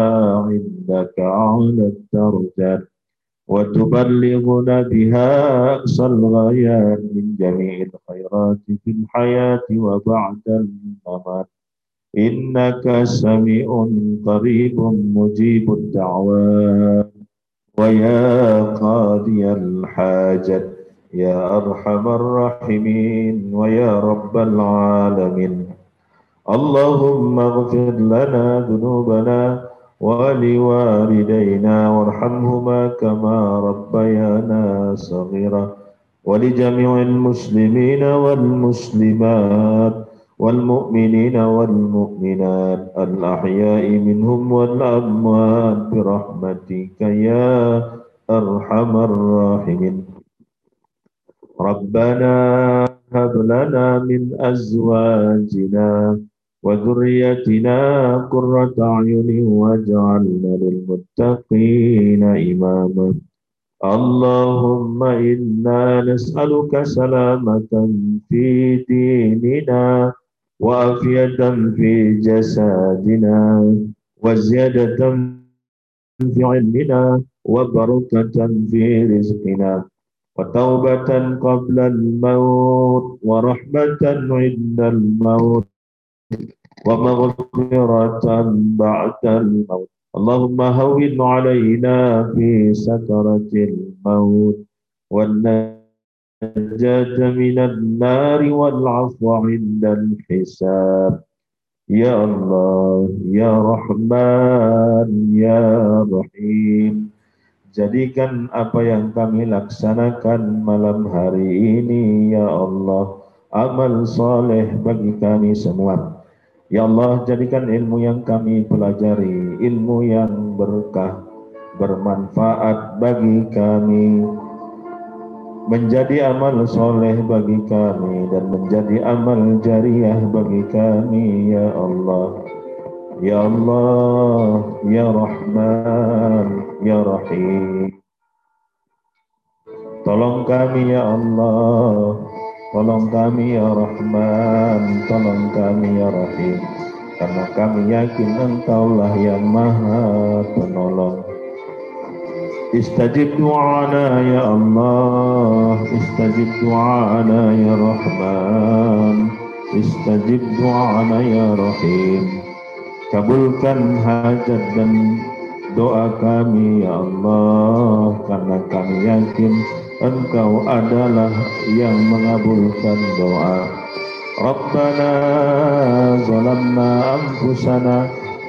عندك على الدرجات وتبلغنا بها أقصى الغايات من جميع الخيرات في الحياة وبعد الممات إنك سميع قريب مجيب الدعوات ويا قاضي الحاجات يا أرحم الراحمين ويا رب العالمين. اللهم اغفر لنا ذنوبنا ولوالدينا وارحمهما كما ربيانا صغيرا ولجميع المسلمين والمسلمات والمؤمنين والمؤمنات الأحياء منهم والأموات برحمتك يا أرحم الراحمين. ربنا هب لنا من أزواجنا وذريتنا قرة أعين واجعلنا للمتقين إماما. اللهم إنا نسألك سلامة في ديننا وعافية في جسدنا وزيادة في علمنا وبركة في رزقنا وتوبة قبل الموت ورحمة عند الموت ومغفرة بعد الموت. اللهم هون علينا في سكرة الموت والنجاة من النار والعفو عند الحساب يا الله يا رحمن يا رحيم. Jadikan apa yang kami laksanakan malam hari ini ya Allah amal soleh bagi kami semua. Ya Allah, jadikan ilmu yang kami pelajari, ilmu yang berkah, bermanfaat bagi kami, menjadi amal soleh bagi kami, dan menjadi amal jariyah bagi kami, ya Allah. Ya Allah, Ya Rahman, Ya Rahim. Tolong kami, ya Allah. Tolong kami ya Rahman, tolong kami ya Rahim, karena kami yakin Engkaulah yang Maha Penolong. Istajib du'ana ya Allah, istajib du'ana ya Rahman, istajib du'ana ya Rahim. Kabulkan hajat dan doa kami ya Allah, karena kami yakin Engkau adalah yang mengabulkan doa. Rabbana zalamna anfusana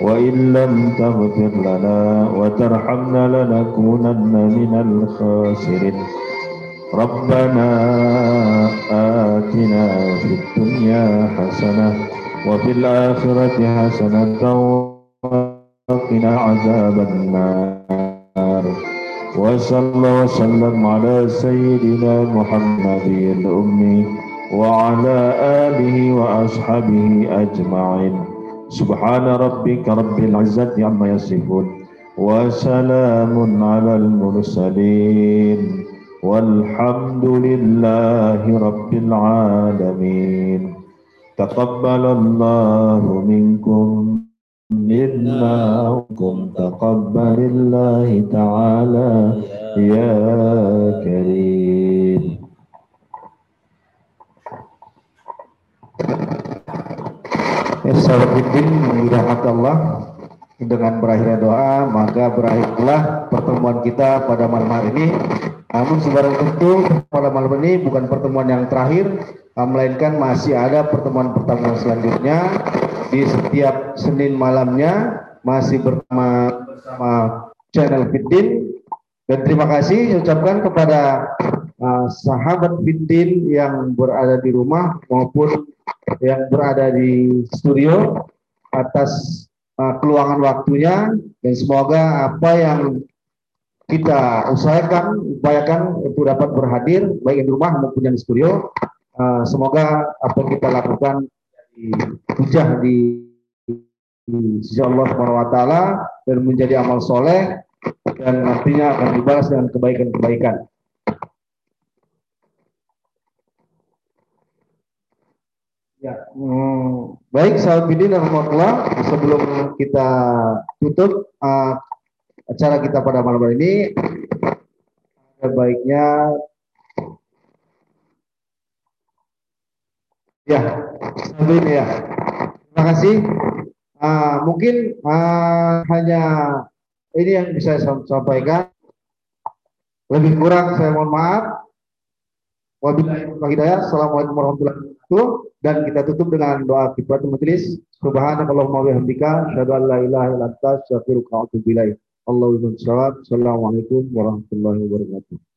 wa illam taghfir lana wa tarhamna lanakunanna minal khasirin. Rabbana atina fid dunya hasanah wa fil akhirati hasanatan wa qina azabannar. Wassalamu wasallam ala sayyidina Muhammadin ummi wa ala alihi wa ashabihi ajma'in. Subhana rabbika rabbil izzati amma yasifun wa salamun alal mursalin walhamdulillahi rabbil alamin. Taqabbalallahu minkum minna wakum taqabbalillahi ta'ala ya karim. Assalamualaikum warahmatullahi wabarakatuh. Dengan berakhirnya doa maka berakhirlah pertemuan kita pada malam hari ini. Namun sebarang tentu pada malam ini bukan pertemuan yang terakhir, melainkan masih ada pertemuan-pertemuan selanjutnya. Di setiap Senin malamnya masih bersama channel Fiddin, dan terima kasih saya ucapkan kepada uh, sahabat Fiddin yang berada di rumah maupun yang berada di studio atas uh, keluangan waktunya, dan semoga apa yang kita usahakan, upayakan itu dapat berhadir baik di rumah maupun yang di studio. Uh, semoga apa yang kita lakukan di hujah di, di sisi Allah Subhanahu wa taala dan menjadi amal soleh, dan nantinya akan dibalas dengan kebaikan-kebaikan. Ya, hmm, baik, sahabat bidin dan warahmatullah, sebelum kita tutup uh, acara kita pada malam hari ini, ada baiknya ya, sahabat ini ya. Terima kasih. Uh, mungkin uh, hanya ini yang bisa saya sampaikan. Lebih kurang saya mohon maaf. Wabillahi taufiq wal hidayah. Assalamualaikum warahmatullahi wabarakatuh. Dan kita tutup dengan doa kifaratul majelis. Subhanakallahumma wa bihamdika, asyhadu an la ilaha illa anta, astaghfiruka wa atubu ilaik. Allahumma shalli wa sallim. Assalamualaikum warahmatullahi wabarakatuh.